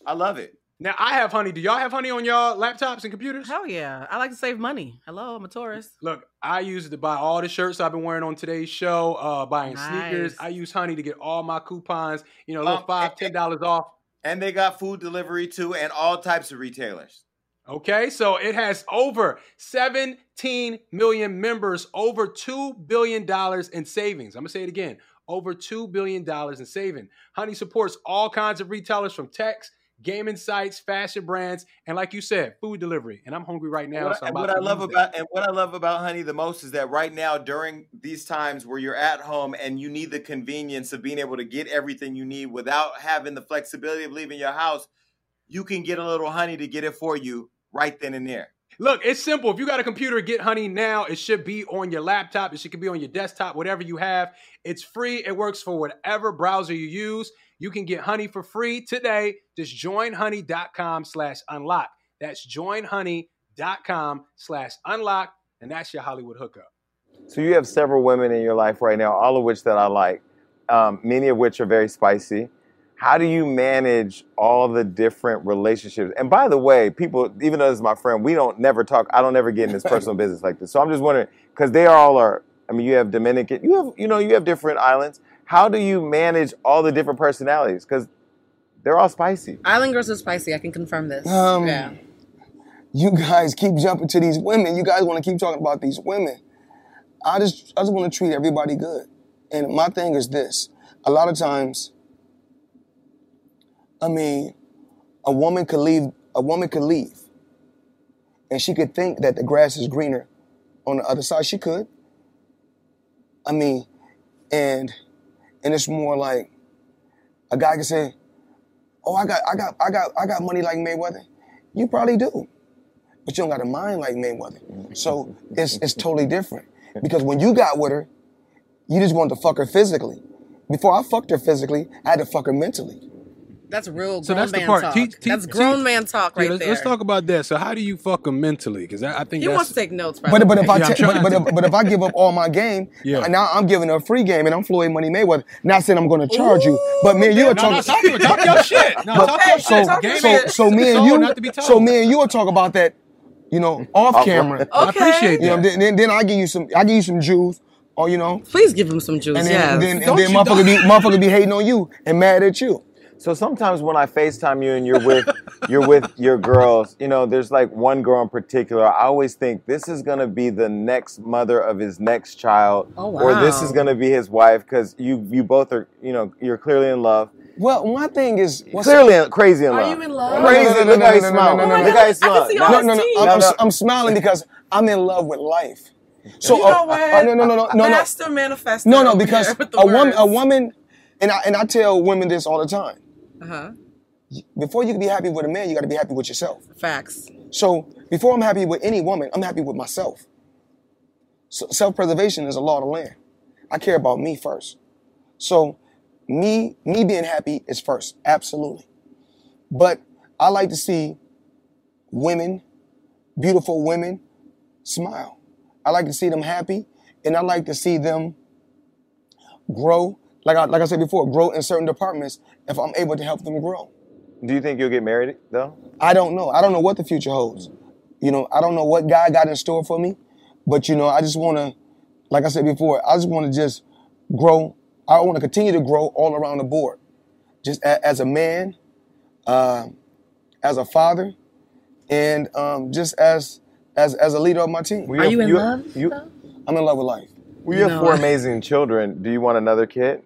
I love it. Now, I have Honey. Do y'all have Honey on y'all laptops and computers? Hell yeah. I like to save money. Hello, I'm a tourist. Look, I use it to buy all the shirts I've been wearing on today's show, buying sneakers. I use Honey to get all my coupons, little $5, $10 off. And they got food delivery, too, and all types of retailers. Okay, so it has over 17 million members, over $2 billion in savings. I'm going to say it again, over $2 billion in savings. Honey supports all kinds of retailers from techs, gaming sites, fashion brands, and like you said, food delivery. And I'm hungry right now. What I love about Honey the most is that right now, during these times where you're at home and you need the convenience of being able to get everything you need without having the flexibility of leaving your house, you can get a little Honey to get it for you right then and there. Look, it's simple. If you got a computer, get Honey now. It should be on your laptop. It should be on your desktop, whatever you have. It's free. It works for whatever browser you use. You can get Honey for free today. Just joinhoney.com/unlock. That's joinhoney.com/unlock. And that's your Hollywood hookup. So you have several women in your life right now, all of which that I like, many of which are very spicy. How do you manage all the different relationships? And by the way, people, even though this is my friend, we don't never talk. I don't ever get in this personal business like this. So I'm just wondering, because they all are. I mean, you have Dominican. You have different islands. How do you manage all the different personalities? Because they're all spicy. Island girls are spicy. I can confirm this. Yeah. You guys keep jumping to these women. You guys want to keep talking about these women. I just want to treat everybody good. And my thing is this: a lot of times, I mean, a woman could leave, and she could think that the grass is greener on the other side. She could. I mean, and it's more like a guy can say, oh, I got money like Mayweather. You probably do, but you don't got a mind like Mayweather. So it's totally different. Because when you got with her, you just wanted to fuck her physically. Before I fucked her physically, I had to fuck her mentally. That's real grown so that's man the part. Talk. That's grown man talk right there. Let's talk about that. So how do you fuck him mentally? Because I think he wants to take notes. But if I give up all my game, now I'm giving her a free game, and I'm Floyd Money Mayweather. Not saying I'm going to charge you, but me and you are talking. No, talk your shit. No, talk your shit. So me and you are talking about that. You know, off camera. Okay. I appreciate that. Then I give you some juice. Or you know, please give him some juice. And then motherfucker be hating on you and mad at you. So sometimes when I FaceTime you and you're with your girls, you know, there's like one girl in particular, I always think this is going to be the next mother of his next child, or this is going to be his wife, because you both are, you know, you're clearly in love. Well, my thing is... crazy in love. Are you in love? Crazy, look how he's smiling. Look how he's smiling. No, I'm smiling because I'm in love with life. So, you know what? Master manifesting. No, because a woman, and I tell women this all the time. Uh-huh. Before you can be happy with a man, you got to be happy with yourself. Facts. So before I'm happy with any woman, I'm happy with myself. So self-preservation is a law of the land. I care about me first. So me being happy is first, absolutely. But I like to see women, beautiful women, smile. I like to see them happy, and I like to see them grow. Like I said before, grow in certain departments if I'm able to help them grow. Do you think you'll get married, though? I don't know. I don't know what the future holds. You know, I don't know what God got in store for me. But, you know, I just want to, like I said before, I just want to just grow. I want to continue to grow all around the board. Just as a man, as a father, and just as a leader of my team. Are you in love? I'm in love with life. We have four amazing children. Do you want another kid?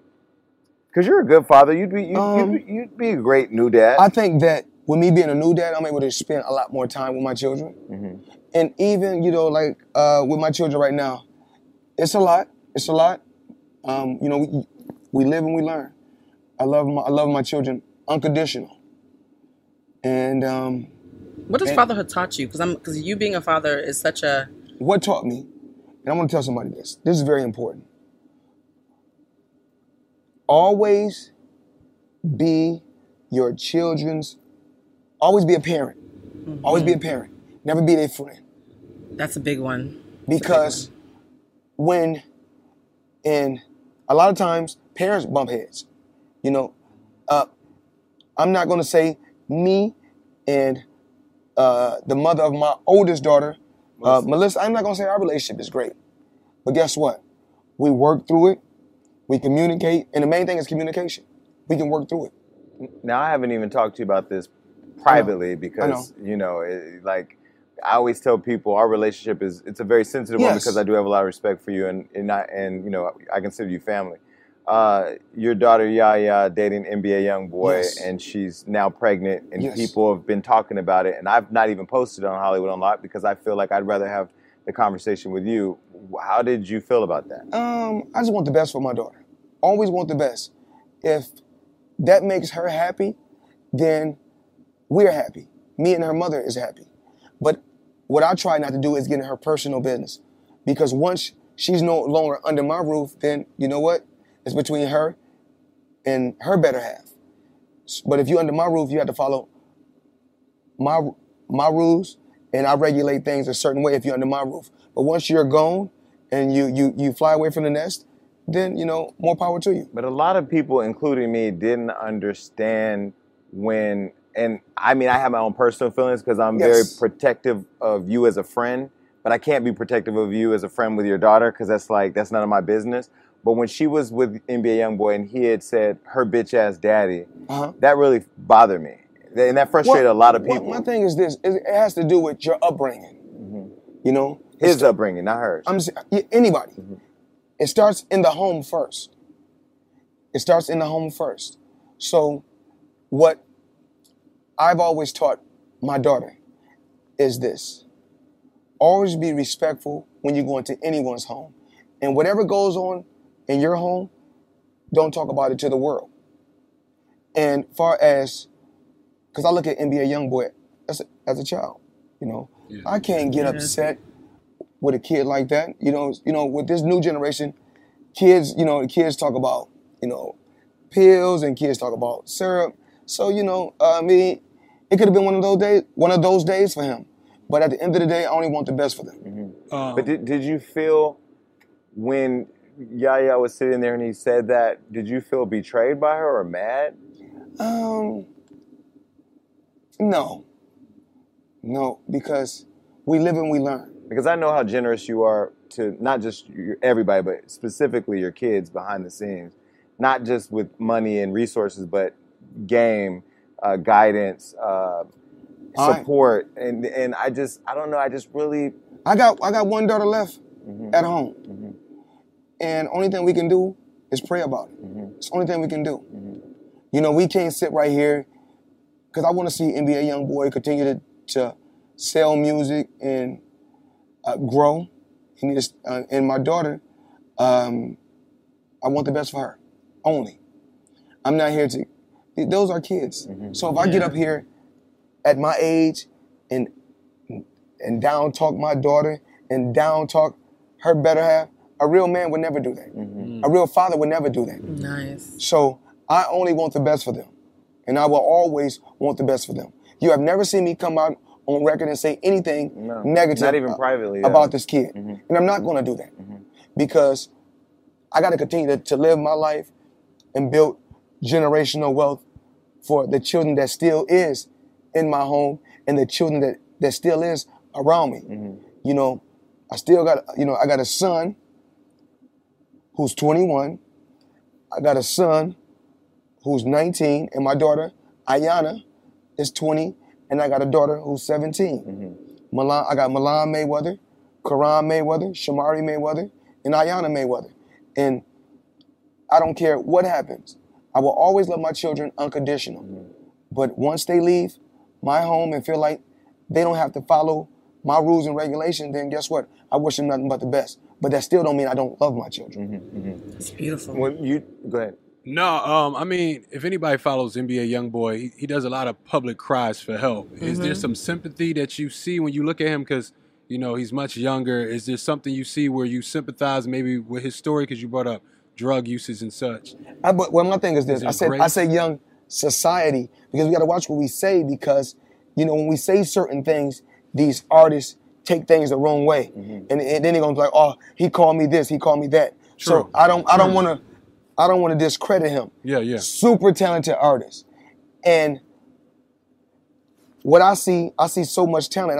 Because you're a good father. You'd be a great new dad. I think that with me being a new dad, I'm able to spend a lot more time with my children. Mm-hmm. And even, you know, like with my children right now, it's a lot. It's a lot. You know, we live and we learn. I love my children unconditional. And what does fatherhood taught you? Because you being a father is such a... What taught me, and I want to tell somebody this. This is very important. Always be a parent. Mm-hmm. Always be a parent. Never be their friend. That's a big one. Because and a lot of times, parents bump heads. You know, I'm not going to say me and the mother of my oldest daughter, Melissa, I'm not going to say our relationship is great. But guess what? We work through it. We communicate, and the main thing is communication. We can work through it. Now, I haven't even talked to you about this privately because, you know, like I always tell people our relationship it's a very sensitive one because I do have a lot of respect for you and you know, I consider you family. Your daughter, Yaya, dating NBA Youngboy, and she's now pregnant, and people have been talking about it, and I've not even posted on Hollywood Unlocked because I feel like I'd rather have the conversation with you. How did you feel about that? I just want the best for my daughter. Always want the best. If that makes her happy, then we're happy. Me and her mother is happy. But what I try not to do is get in her personal business, because once she's no longer under my roof, then you know what? It's between her and her better half. But if you're under my roof, you have to follow my rules, and I regulate things a certain way if you're under my roof. But once you're gone and you fly away from the nest, then, you know, more power to you. But a lot of people, including me, didn't understand when, and I mean, I have my own personal feelings because I'm very protective of you as a friend, but I can't be protective of you as a friend with your daughter because that's none of my business. But when she was with NBA Youngboy and he had said her bitch ass daddy, that really bothered me. And that frustrated a lot of people. My thing is this: it has to do with your upbringing. Mm-hmm. You know, his upbringing, not hers. Anybody. Mm-hmm. It starts in the home first. So, what I've always taught my daughter is this: always be respectful when you go into anyone's home, and whatever goes on in your home, don't talk about it to the world. And far as, because I look at NBA Youngboy as a child, you know, yeah. I can't get upset with a kid like that. You know, with this new generation, kids, you know, the kids talk about, you know, pills and kids talk about syrup. So, you know, I mean, it could have been one of those days for him. But at the end of the day, I only want the best for them. Mm-hmm. But did you feel when Yaya was sitting there and he said that, did you feel betrayed by her or mad? No. No, because we live and we learn. Because I know how generous you are to not just everybody, but specifically your kids behind the scenes. Not just with money and resources, but game, guidance, support. Right. And I just, I don't know, I just really... I got one daughter left at home. Mm-hmm. And only thing we can do is pray about it. Mm-hmm. It's the only thing we can do. Mm-hmm. You know, we can't sit right here, because I want to see NBA Youngboy continue to sell music and grow. And my daughter, I want the best for her, only. I'm not here to, those are kids. Mm-hmm. So if I get up here at my age and down talk my daughter and down talk her better half, a real man would never do that. Mm-hmm. A real father would never do that. Nice. So I only want the best for them. And I will always want the best for them. You have never seen me come out on record and say anything negative, not even privately, about this kid. Mm-hmm. And I'm not going to do that because I got to continue to live my life and build generational wealth for the children that still is in my home and the children that still is around me. Mm-hmm. You know, I still got, you know, I got a son who's 21. I got a son who's 19, and my daughter, Ayana, is 20, and I got a daughter who's 17. Mm-hmm. I got Milan Mayweather, Karan Mayweather, Shamari Mayweather, and Ayana Mayweather. And I don't care what happens. I will always love my children unconditional. Mm-hmm. But once they leave my home and feel like they don't have to follow my rules and regulations, then guess what? I wish them nothing but the best. But that still don't mean I don't love my children. Mm-hmm. Mm-hmm. It's beautiful. When you go ahead. No, I mean, if anybody follows NBA Youngboy, he does a lot of public cries for help. Mm-hmm. Is there some sympathy that you see when you look at him? Because, you know, he's much younger. Is there something you see where you sympathize maybe with his story? Because you brought up drug usage and such. Well, my thing is this. I say young society because we got to watch what we say because, you know, when we say certain things, these artists take things the wrong way. Mm-hmm. And then they're going to be like, oh, he called me this, he called me that. True. So I don't want to discredit him. Yeah. Super talented artist. And what I see so much talent.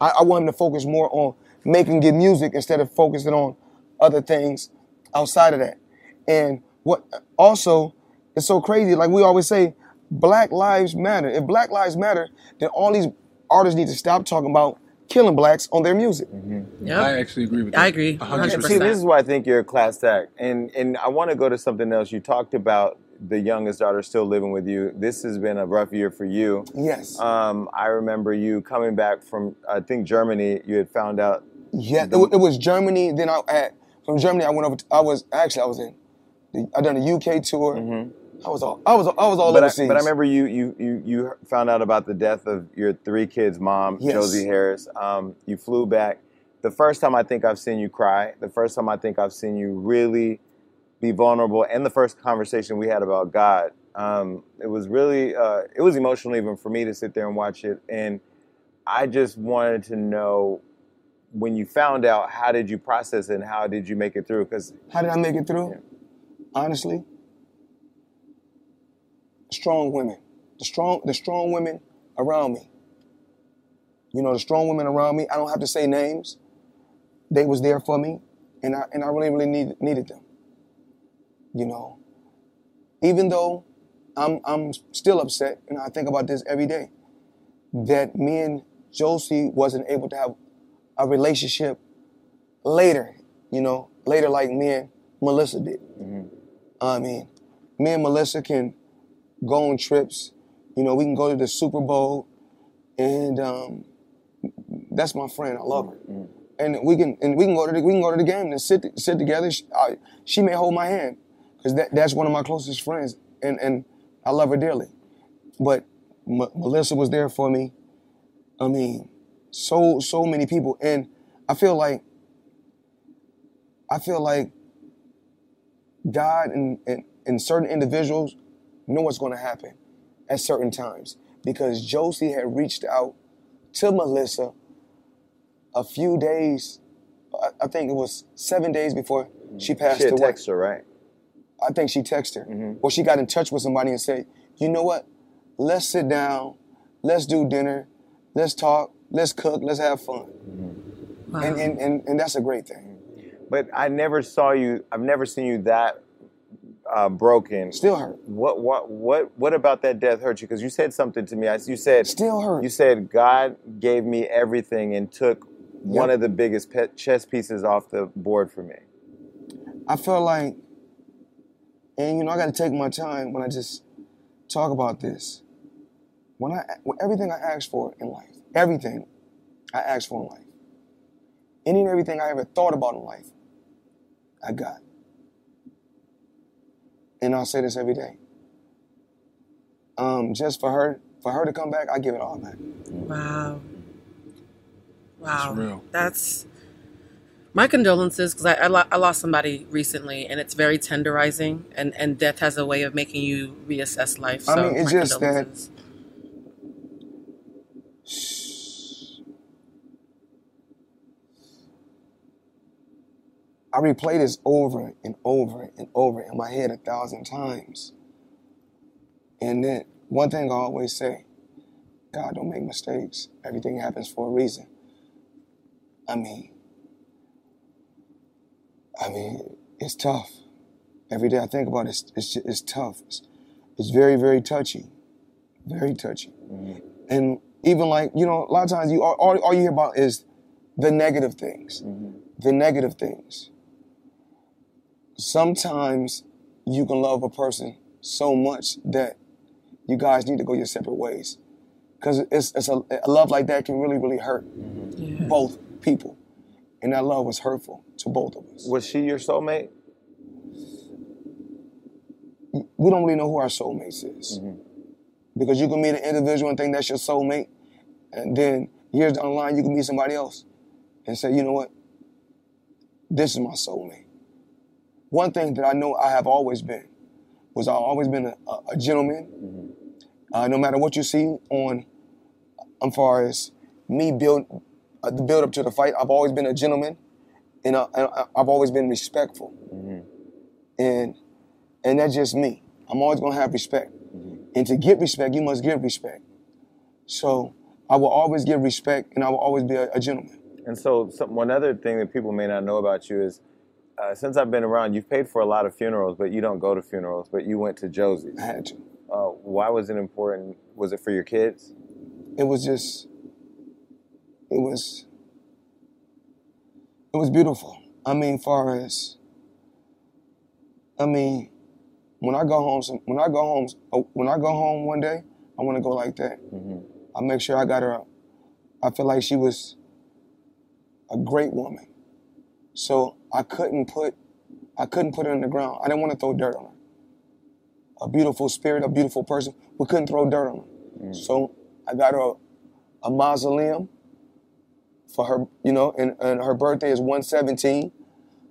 I want him to focus more on making good music instead of focusing on other things outside of that. And what also is so crazy, like we always say, Black Lives Matter. If Black Lives Matter, then all these artists need to stop talking about killing blacks on their music. Mm-hmm. Yep. I actually agree with that. I agree. 100%. See, this is why I think you're a class act. And I want to go to something else. You talked about the youngest daughter still living with you. This has been a rough year for you. Yes. I remember you coming back from, I think, Germany. You had found out. Yeah, it was Germany. Then from Germany, I went over. I done a UK tour. Mm-hmm. I was all overseas. But I remember you found out about the death of your three kids' mom, yes, Josie Harris. You flew back. The first time I think I've seen you cry. The first time I think I've seen you really be vulnerable. And the first conversation we had about God. It was really, it was emotional even for me to sit there and watch it. And I just wanted to know, when you found out, how did you process it and how did you make it through? How did I make it through? Yeah. Honestly, strong women, the strong women around me. You know, the strong women around me. I don't have to say names. They was there for me, and I really, really needed them. You know, even though I'm still upset, and I think about this every day, that me and Josie wasn't able to have a relationship later. You know, later like me and Melissa did. Mm-hmm. I mean, me and Melissa can go on trips. You know, we can go to the Super Bowl, and that's my friend. I love her, mm-hmm. And we can go to the game and sit together. She may hold my hand because that's one of my closest friends, and I love her dearly. But Melissa was there for me. I mean, so many people. And I feel like God and certain individuals know what's going to happen at certain times. Because Josie had reached out to Melissa a few days, I think it was 7 days before she passed away. She texted her, right? I think she texted her. Mm-hmm. Or she got in touch with somebody and said, you know what? Let's sit down. Let's do dinner. Let's talk. Let's cook. Let's have fun. Mm-hmm. Wow. And that's a great thing. But I never saw you, I've never seen you that broken. Still hurt. What about that death hurt you? Because you said something to me. You said, still hurt. You said, God gave me everything and took one of the biggest chess pieces off the board for me. I feel like, and you know, I got to take my time when I just talk about this. When everything I asked for in life, everything I asked for in life, any and everything I ever thought about in life, I got. And I'll say this every day. Just for her to come back, I give it all back. Wow. Wow. That's real. That's my condolences, because I lost somebody recently, and it's very tenderizing, and death has a way of making you reassess life. So I mean, it's just that I replay this over and over and over in my head 1,000 times. And then one thing I always say, God don't make mistakes. Everything happens for a reason. I mean, it's tough. Every day I think about it, it's tough. It's very, very touchy. Very touchy. Mm-hmm. And even like, you know, a lot of times you all you hear about is the negative things. Mm-hmm. The negative things. Sometimes you can love a person so much that you guys need to go your separate ways. Because it's a love like that can really, really hurt mm-hmm. yeah. both people. And that love was hurtful to both of us. Was she your soulmate? We don't really know who our soulmates is. Mm-hmm. Because you can meet an individual and think that's your soulmate. And then years down the line, you can meet somebody else and say, you know what? This is my soulmate. One thing that I know I have always been was I've always been a gentleman. Mm-hmm. No matter what you see on, as far as me the build up to the fight, I've always been a gentleman, and I've always been respectful, mm-hmm. and that's just me. I'm always gonna have respect, mm-hmm. and to get respect, you must give respect. So I will always give respect, and I will always be a gentleman. And so one other thing that people may not know about you is, since I've been around, you've paid for a lot of funerals, but you don't go to funerals. But you went to Josie's. I had to. Why was it important? Was it for your kids? It was just. It was beautiful. I mean, when I go home one day, I want to go like that. Mm-hmm. I make sure I got her. I feel like she was a great woman, so I couldn't put her in the ground. I didn't want to throw dirt on her. A beautiful spirit, a beautiful person. We couldn't throw dirt on her, mm-hmm. so I got her a mausoleum. For her, you know, and her birthday is 1/17.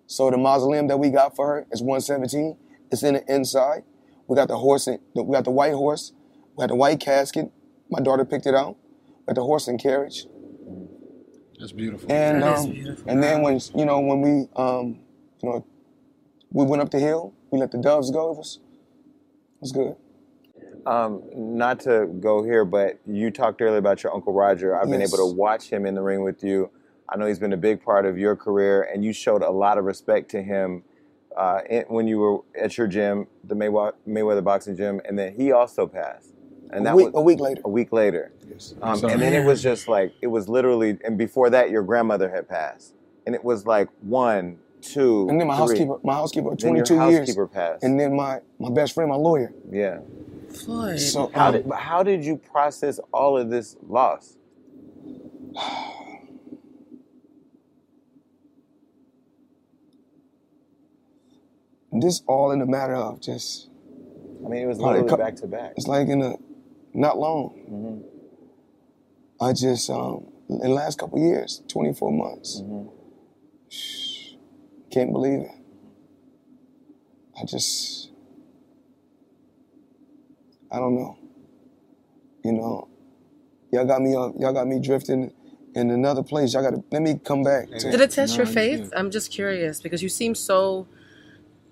So the mausoleum that we got for her is 1/17. It's in the inside. We got the horse, we got the white horse. We got the white casket. My daughter picked it out. We got the horse and carriage. That's beautiful. And that is beautiful. And then when we went up the hill, we let the doves go. It was good. Not to go here, but you talked earlier about your Uncle Roger. I've been able to watch him in the ring with you. I know he's been a big part of your career, and you showed a lot of respect to him when you were at your gym, the Mayweather Boxing Gym, and then he also passed. And a week later. Yes. And then it was just like, it was literally, and before that, your grandmother had passed. And it was like 1, 2, and then my three. my housekeeper, 22 years. Housekeeper passed. And then my best friend, my lawyer. Yeah. Floyd. So how did you process all of this loss? This all in a matter of just I mean, it was literally back to back. It's like in a, not long. Mm-hmm. I just, in the last couple of years, 24 months, mm-hmm. Can't believe it. I don't know. You know, y'all got me drifting in another place. Let me come back. Did it test your faith? I'm just curious because you seem so,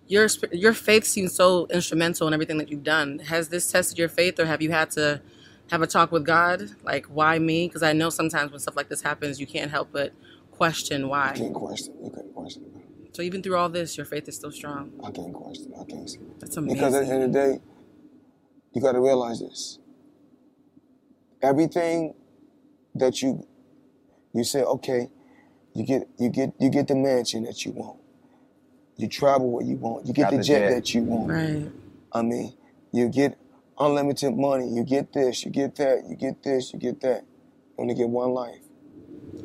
your faith seems so instrumental in everything that you've done. Has this tested your faith, or have you had to have a talk with God? Like, why me? Because I know sometimes when stuff like this happens, you can't help but question why. You can't question. So even through all this, your faith is still strong. I can't question. I can't see. That's amazing. Because at the end of the day, you got to realize this. Everything that you say, okay, you get the mansion that you want. You travel where you want. You get the jet that you want. Right. I mean, you get unlimited money. You get this. You get that. You get this. You get that. You only get one life.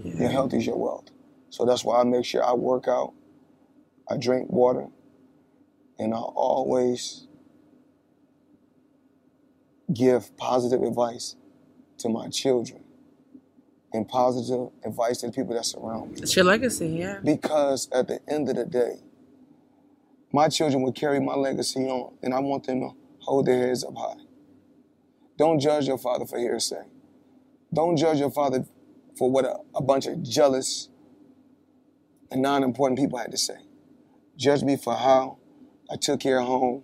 Yeah. Your health is your wealth. So that's why I make sure I work out. I drink water, and I always give positive advice to my children and positive advice to the people that surround me. It's your legacy, yeah. Because at the end of the day, my children will carry my legacy on, and I want them to hold their heads up high. Don't judge your father for hearsay. Don't judge your father for what a bunch of jealous and non-important people had to say. Judge me for how I took care of home.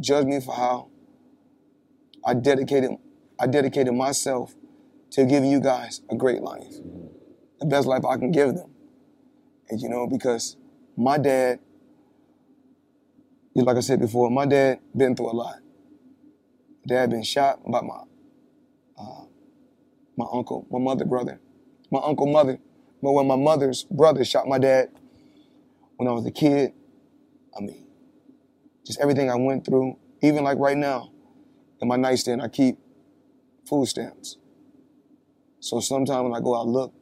Judge me for how I dedicated myself to giving you guys a great life, the best life I can give them. And you know, because my dad, like I said before, my dad been through a lot. Dad been shot by my uncle, my mother, brother, my uncle, mother. But when my mother's brother shot my dad when I was a kid, I mean, just everything I went through, even like right now, in my nightstand, I keep food stamps. So sometimes when I go out and look,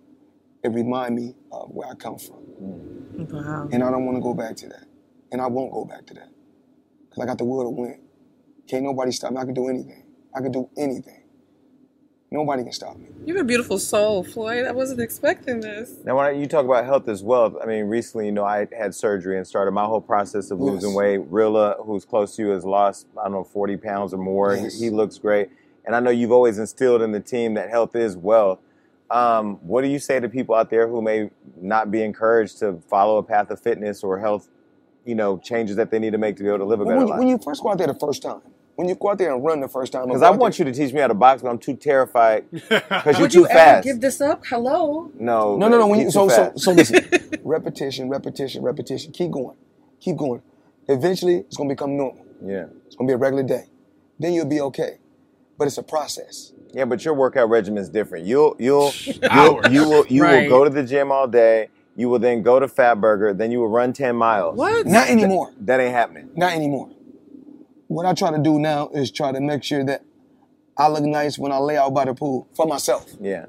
it reminds me of where I come from. Wow. And I don't want to go back to that. And I won't go back to that. Because I got the will to win. Can't nobody stop me. I can do anything. I can do anything. Nobody can stop me. You have a beautiful soul, Floyd. I wasn't expecting this. Now, when you talk about health as well, I mean, recently, you know, I had surgery and started my whole process of losing weight. Rilla, who's close to you, has lost, I don't know, 40 pounds or more. Yes. He looks great. And I know you've always instilled in the team that health is wealth. What do you say to people out there who may not be encouraged to follow a path of fitness or health, you know, changes that they need to make to be able to live a better life? When you first go out there the first time, when you go out there and run the first time. Because I want you to teach me how to box, but I'm too terrified because you're too fast. Would you ever give this up? Hello? No. When you, so listen, repetition. Keep going. Eventually, it's going to become normal. Yeah. It's going to be a regular day. Then you'll be okay. But it's a process. Yeah, but your workout regimen is different. You will go to the gym all day. You will then go to Fatburger. Then you will run 10 miles. What? Not anymore. That ain't happening. Not anymore. What I try to do now is try to make sure that I look nice when I lay out by the pool for myself. Yeah.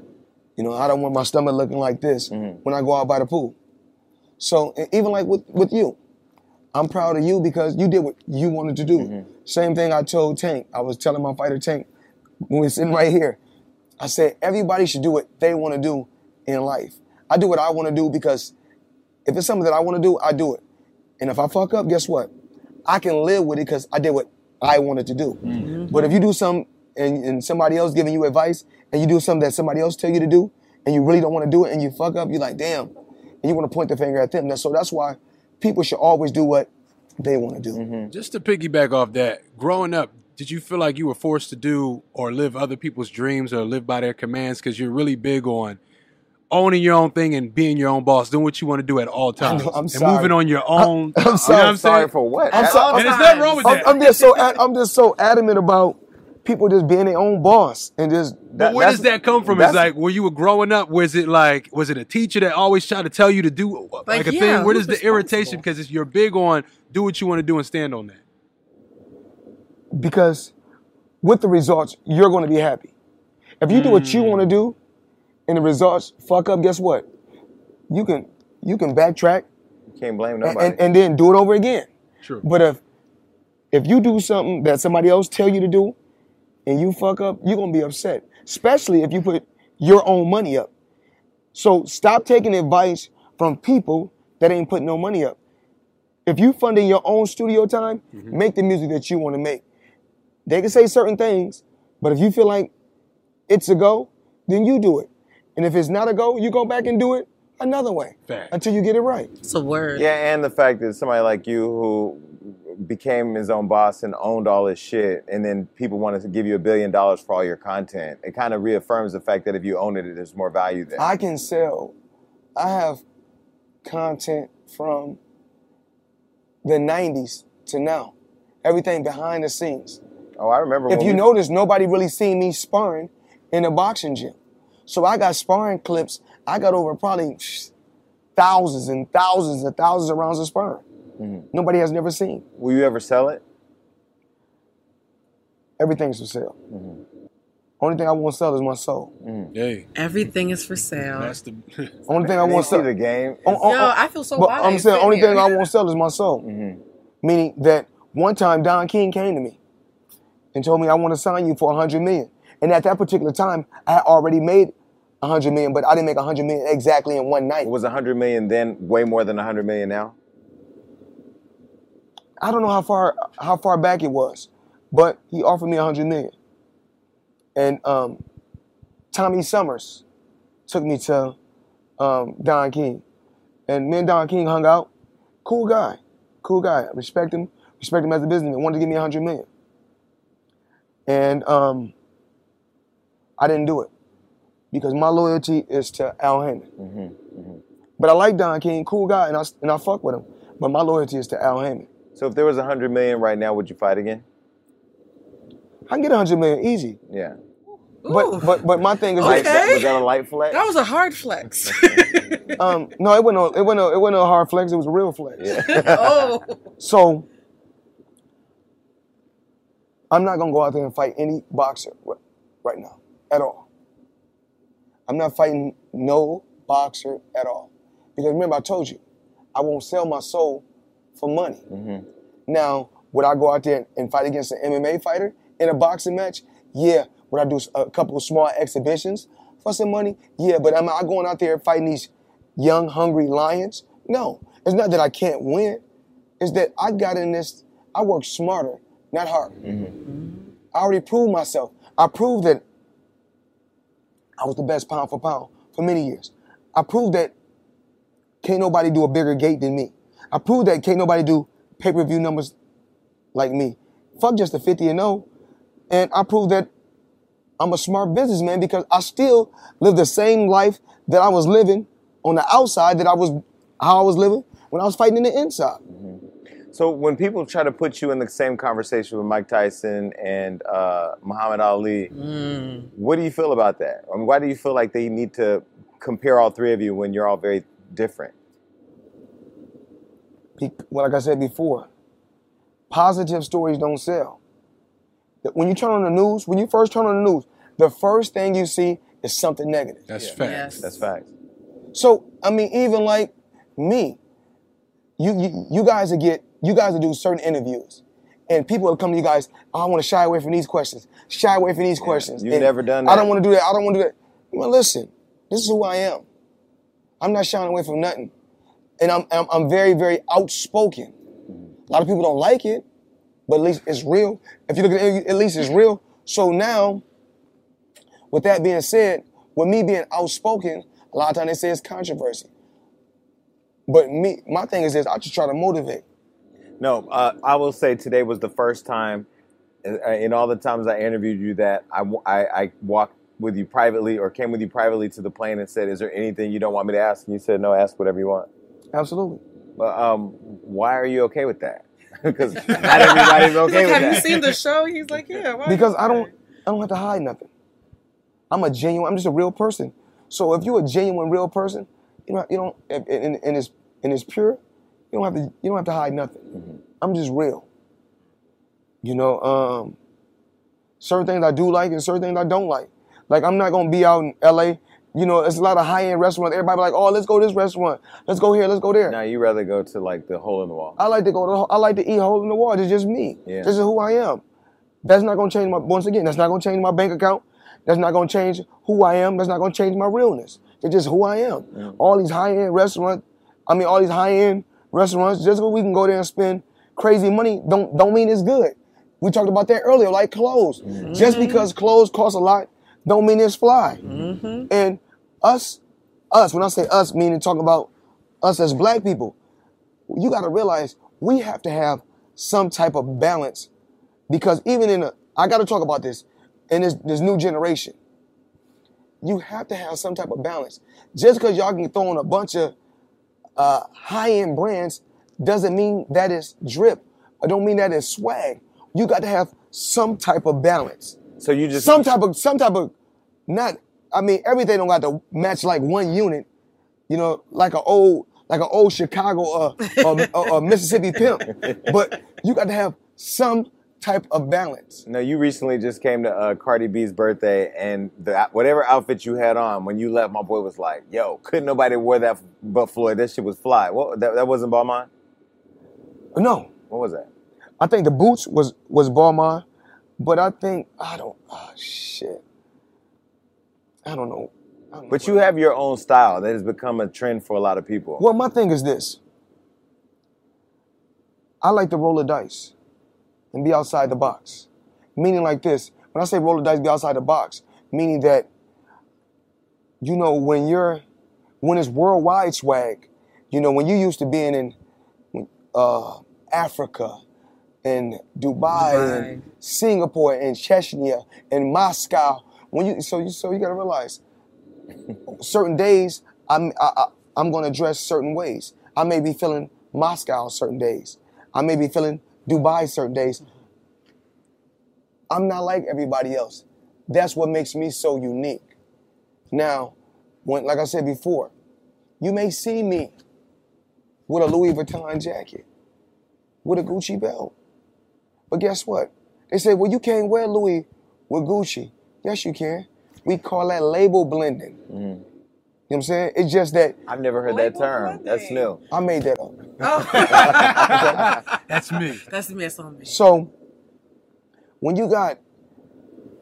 You know, I don't want my stomach looking like this when I go out by the pool. So even like with you, I'm proud of you because you did what you wanted to do. Mm-hmm. Same thing I told Tank. I was telling my fighter Tank when we were sitting right here. I said, everybody should do what they want to do in life. I do what I want to do because if it's something that I want to do, I do it. And if I fuck up, guess what? I can live with it because I did what I wanted to do. Mm-hmm. But if you do something and somebody else giving you advice and you do something that somebody else tell you to do and you really don't want to do it and you fuck up, you're like, damn. And you want to point the finger at them. So that's why people should always do what they want to do. Mm-hmm. Just to piggyback off that, growing up, did you feel like you were forced to do or live other people's dreams or live by their commands because you're really big on owning your own thing and being your own boss, doing what you want to do at all times, and moving on your own? I'm sorry. You know what I'm sorry for what? And there's nothing wrong with that. I'm just so adamant about people just being their own boss and just. But where does that come from? It's like when you were growing up, was it a teacher that always tried to tell you to do like a thing? Where does the irritation? Because you're big on do what you want to do and stand on that. Because with the results, you're going to be happy. If you do what you want to do. And the results fuck up, guess what? You can backtrack. You can't blame nobody. And then do it over again. True. But if If you do something that somebody else tell you to do and you fuck up, you're going to be upset, especially if you put your own money up. So stop taking advice from people that ain't putting no money up. If you funding your own studio time, make the music that you want to make. They can say certain things, but if you feel like it's a go, then you do it. And if it's not a go, you go back and do it another way until you get it right. It's a word. Yeah, and the fact that somebody like you who became his own boss and owned all his shit, and then people wanted to give you $1 billion for all your content, it kind of reaffirms the fact that if you own it, there's more value there. I can sell. I have content from the 90s to now. Everything behind the scenes. Oh, I remember. If you notice, nobody really seen me sparring in a boxing gym. So I got sparring clips. I got over probably thousands and thousands and thousands of rounds of sparring. Nobody has never seen. Will you ever sell it? Everything's for sale. Only thing I won't sell is my soul. Everything is for sale. That's the only thing I won't sell. The game. No, I feel so wild. I'm saying only thing I won't sell is my soul. Meaning that one time Don King came to me and told me, I want to sign you for $100 million. And at that particular time, I had already made $100 million, but I didn't make $100 million exactly in one night. Was $100 million then way more than $100 million now? I don't know how far back it was, but he offered me $100 million. And Tommy Summers took me to Don King. And me and Don King hung out. Cool guy. Cool guy. I respect him. Respect him as a businessman. Wanted to give me $100 million. And I didn't do it because my loyalty is to Al Haymon. But I like Don King, cool guy, and I fuck with him. But my loyalty is to Al Haymon. So if there was $100 million right now, would you fight again? I can get $100 million easy. Yeah. But my thing is like, was that a light flex? That was a hard flex. No, it wasn't a hard flex. It was a real flex. Yeah. So I'm not gonna go out there and fight any boxer right now, at all. I'm not fighting no boxer at all. Because remember, I told you, I won't sell my soul for money. Now, would I go out there and fight against an MMA fighter in a boxing match? Yeah. Would I do a couple of small exhibitions for some money? Yeah, but am I going out there fighting these young, hungry lions? No. It's not that I can't win. It's that I got in this, I work smarter, not harder. I already proved myself. I proved that I was the best pound for pound for many years. I proved that can't nobody do a bigger gate than me. I proved that can't nobody do pay-per-view numbers like me. Fuck just the 50-0. And I proved that I'm a smart businessman because I still live the same life that I was living on the outside that I was living when I was fighting in the inside. So when people try to put you in the same conversation with Mike Tyson and Muhammad Ali, what do you feel about that? I mean, why do you feel like they need to compare all three of you when you're all very different? Well, like I said before, positive stories don't sell. When you turn on the news, when you first turn on the news, the first thing you see is something negative. That's facts. Yes. That's facts. So, I mean, even like me, you guys will do certain interviews, and people will come to you guys, I want to shy away from these questions. Shy away from these questions. You've never done that. I don't want to do that. I don't want to do that. Well, listen, this is who I am. I'm not shying away from nothing. And I'm very, very outspoken. A lot of people don't like it, but at least it's real. If you look at it, at least it's real. So now, with that being said, with me being outspoken, a lot of times they say it's controversy. But me, my thing is this, I just try to motivate. No, I will say today was the first time in all the times I interviewed you that I walked with you privately or came with you privately to the plane and said, is there anything you don't want me to ask? And you said, no, ask whatever you want. Absolutely. But why are you okay with that? Because not everybody's okay with that. Have you seen the show? He's like, yeah. Why? Because I don't have to hide nothing. I'm just a real person. So if you're a genuine real person, it's pure. You don't have to hide nothing. I'm just real. Certain things I do like and certain things I don't like. Like I'm not gonna be out in LA You know, it's a lot of high-end restaurants. Everybody be like, oh, let's go to this restaurant. Let's go here. Let's go there. Now you rather go to like the hole in the wall. I like to go to, I like to eat hole in the wall. It's just me. Yeah. This is who I am. That's not going to change my, once again, that's not going to change my bank account. That's not going to change who I am. That's not going to change my realness. It's just who I am. Mm. All these high-end restaurants, I mean, all these high-end restaurants, just because we can go there and spend crazy money, don't mean it's good. We talked about that earlier, like clothes. Mm-hmm. Just because clothes cost a lot, don't mean it's fly. Mm-hmm. And us, when I say us, meaning talking about us as black people, you got to realize we have to have some type of balance, because even in a, I got to talk about this, in this new generation, you have to have some type of balance. Just because y'all can throw in a bunch of high-end brands doesn't mean that it's drip. I don't mean that it's swag. You got to have some type of balance. So you just some type of not. I mean, everything don't got to match like one unit. You know, like an old Chicago or Mississippi pimp. But you got to have some type of balance. Now, you recently just came to Cardi B's birthday, and whatever outfit you had on when you left, my boy was like, "Yo, couldn't nobody wear that but Floyd? That shit was fly." What? That wasn't Balmain? No. What was that? I think the boots was Balmain. But I think, I don't know. But you have your own style that has become a trend for a lot of people. Well, my thing is this. I like to roll the dice and be outside the box. Meaning like this. When I say roll the dice, be outside the box, meaning that, you know, when it's worldwide swag, you know, when you used to being in Africa, and Dubai. And Singapore and Chechnya and Moscow. When you so you gotta realize, certain days I'm gonna dress certain ways. I may be feeling Moscow certain days. I may be feeling Dubai certain days. I'm not like everybody else. That's what makes me so unique. Now, when, like I said before, you may see me with a Louis Vuitton jacket, with a Gucci belt. But guess what? They say, well, you can't wear Louis with Gucci. Yes, you can. We call that label blending. Mm-hmm. You know what I'm saying? It's just that. I've never heard that term. Blending. That's new. I made that up. Oh. That's me. That's the mess on me. So, when you got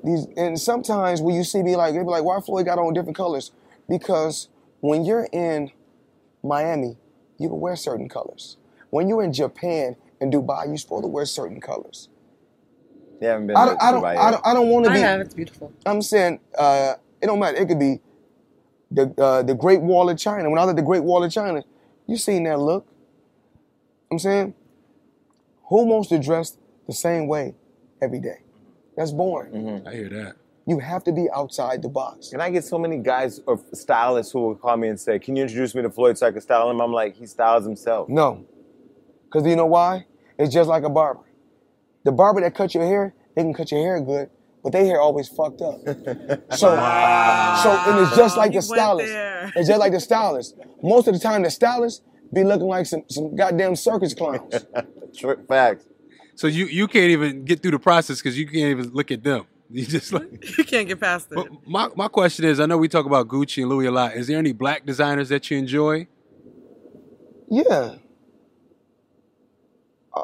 these, and sometimes when you see me, like, they be like, why Floyd got on different colors? Because when you're in Miami, you can wear certain colors. When you're in Japan, in Dubai, you're supposed to wear certain colors. You haven't been to Dubai yet. I don't want to be. I have. It's beautiful. I'm saying it don't matter. It could be the Great Wall of China. When I was at the Great Wall of China, you seen that look. I'm saying, who wants to dress the same way every day? That's boring. Mm-hmm. I hear that. You have to be outside the box. And I get so many guys or stylists who will call me and say, "Can you introduce me to Floyd so I can style him?" I'm like, he styles himself. No. Because you know why? It's just like a barber. The barber that cuts your hair, they can cut your hair good, but their hair always fucked up. So and it's just like the stylist. It's just like the stylist. Most of the time, the stylist be looking like some goddamn circus clowns. Trick facts. So you can't even get through the process because you can't even look at them. You just like you can't get past it. But my question is, I know we talk about Gucci and Louis a lot. Is there any black designers that you enjoy? Yeah.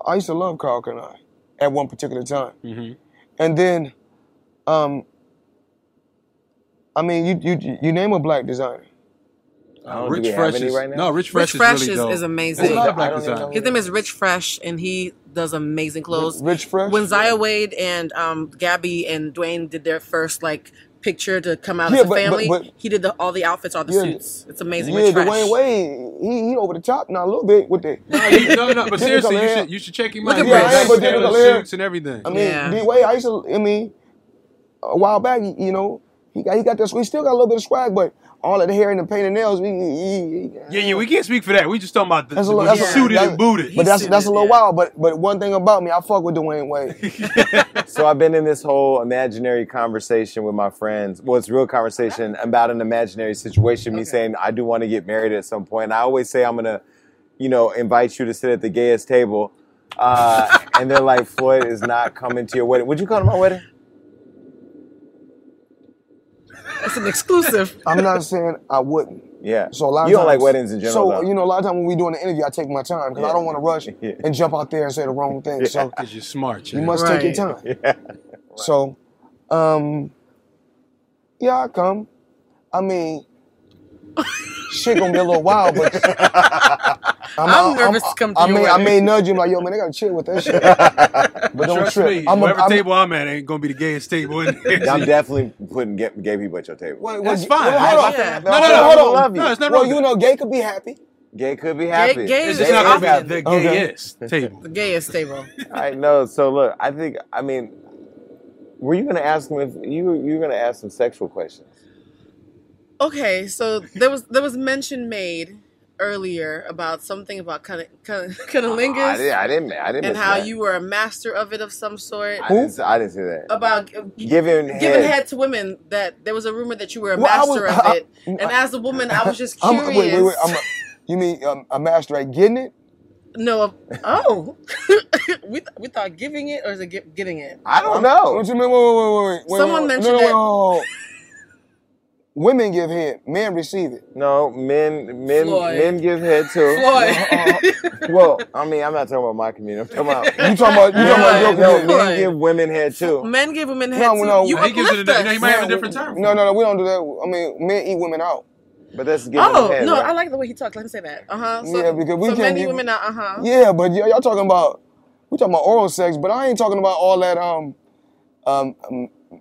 I used to love Kyle Kuzma at one particular time. Mm-hmm. And then, I mean, you name a black designer. Rich Fresh is right now? No, Rich Fresh is amazing. There's a lot of black designers. His name is Rich Fresh, and he does amazing clothes. Rich Fresh? When Zaya Wade and Gabby and Dwayne did their first, like, picture to come out as a family, but he did all the outfits, all the suits. It's amazing. Yeah, Dwayne Wade, he over the top now a little bit with that. No, but seriously, you should check him out. Look at the suits and everything. I mean, D-Wade, a while back, you know, he got this. We still got a little bit of swag, but all of the hair and the paint and nails, we can't speak for that. We just talking about the suited and booted. But that's a little while. But one thing about me, I fuck with Dwayne Wade. So I've been in this whole imaginary conversation with my friends. Well, it's a real conversation about an imaginary situation. Me saying I do want to get married at some point. And I always say I'm gonna, invite you to sit at the gayest table, and they're like, Floyd is not coming to your wedding. Would you come to my wedding? That's an exclusive. I'm not saying I wouldn't. Yeah. So a lot of you don't times, like weddings in general. So, though. You know, a lot of times when we doing the interview, I take my time because I don't want to rush and jump out there and say the wrong thing. Yeah. So because you're smart, you must take your time. Yeah. Right. So, yeah, I come. I mean, shit gonna be a little wild, but I'm nervous to come to you. I may nudge him like, yo, man, they gotta chill with that shit. But don't trip. Whatever table I'm at ain't gonna be the gayest table in there. I'm definitely putting gay people at your table. That's fine. Hold on. No, it's not wrong. Well, you know, gay could be happy. Gay could be happy. Gay is not happy. The gayest table. The gayest table. I know. So look, I mean, were you gonna ask him if you were gonna ask some sexual questions? Okay, so there was mention made earlier about something about cunnilingus. I didn't. And how you were a master of it of some sort. I didn't say that. About giving head to women. That there was a rumor that you were a master of it. And as a woman, I was just curious. Wait. You mean a master at getting it? No. Oh, we thought giving it, or is it getting it? I don't know. What you mean? Wait. Someone mentioned that. Women give head, men receive it. No, men give head too. Floyd. Well, I mean, I'm not talking about my community. I'm talking about you talking about your community. Men give women head too. Men give women head too. No, you uplift us. He might have a different term. No, we don't do that. I mean, men eat women out. But that's giving head. Oh no, right? I like the way he talks. Let me say that. So, yeah, because we men eat women out. Yeah, but y'all talking about oral sex, but I ain't talking about all that.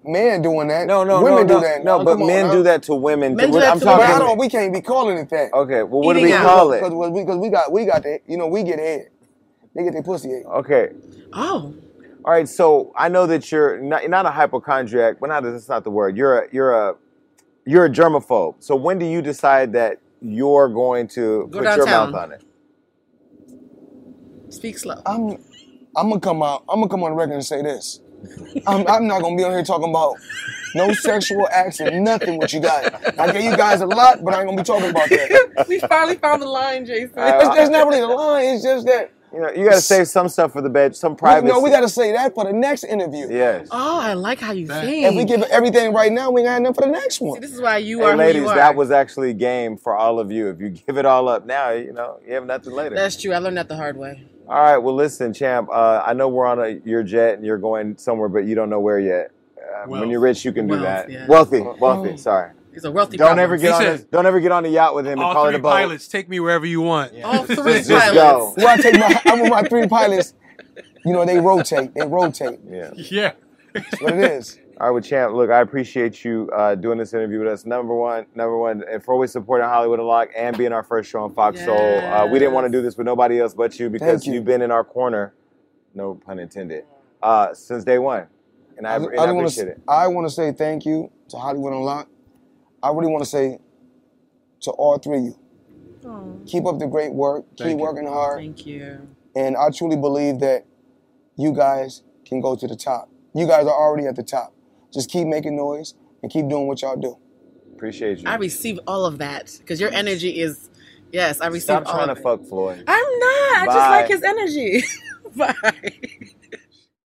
Men doing that. Women do that. No, but men do that to women. We can't be calling it that. Okay, well, what do we call it? Because we got that. You know, we get head. They get their pussy head. Okay. Oh. All right. So I know that you're not a hypochondriac, but that's not the word. You're a germaphobe. So when do you decide that you're going to put your mouth on it? Speak slow. I'm gonna come on the record and say this. I'm not gonna be on here talking about no sexual acts and nothing with you guys. I gave you guys a lot, but I ain't gonna be talking about that. We finally found the line, Jason. There's not really a line. It's just that you gotta save some stuff for the bed, some privacy. No, we gotta save that for the next interview. Yes. Oh, I like how you think. If we give everything right now, we ain't got enough for the next one. See, this is why you are. Ladies, who you are. That was actually game for all of you. If you give it all up now, you have nothing later. That's true. I learned that the hard way. All right, well, listen, champ, I know we're on your jet and you're going somewhere, but you don't know where yet. When you're rich, you can do that. Yeah. Wealthy, sorry. He's a wealthy guy. Don't ever get on a yacht with him and call it a boat. All three pilots, take me wherever you want. Yeah. All three pilots. Just go. Well, I'm with my three pilots. You know, they rotate. Yeah. That's what it is. All right, well, champ, look, I appreciate you doing this interview with us. Number one, and for always supporting Hollywood Unlocked and being our first show on Fox Soul. We didn't want to do this with nobody else but you because you've been in our corner, no pun intended, since day one. And I appreciate it. I want to say thank you to Hollywood Unlocked. I really want to say to all three of you, keep up the great work. Keep working hard. Thank you. And I truly believe that you guys can go to the top. You guys are already at the top. Just keep making noise and keep doing what y'all do. Appreciate you. I receive all of that because your energy is, yes, I receive all of it. Stop trying to fuck Floyd. I'm not. Bye. I just like his energy. Bye.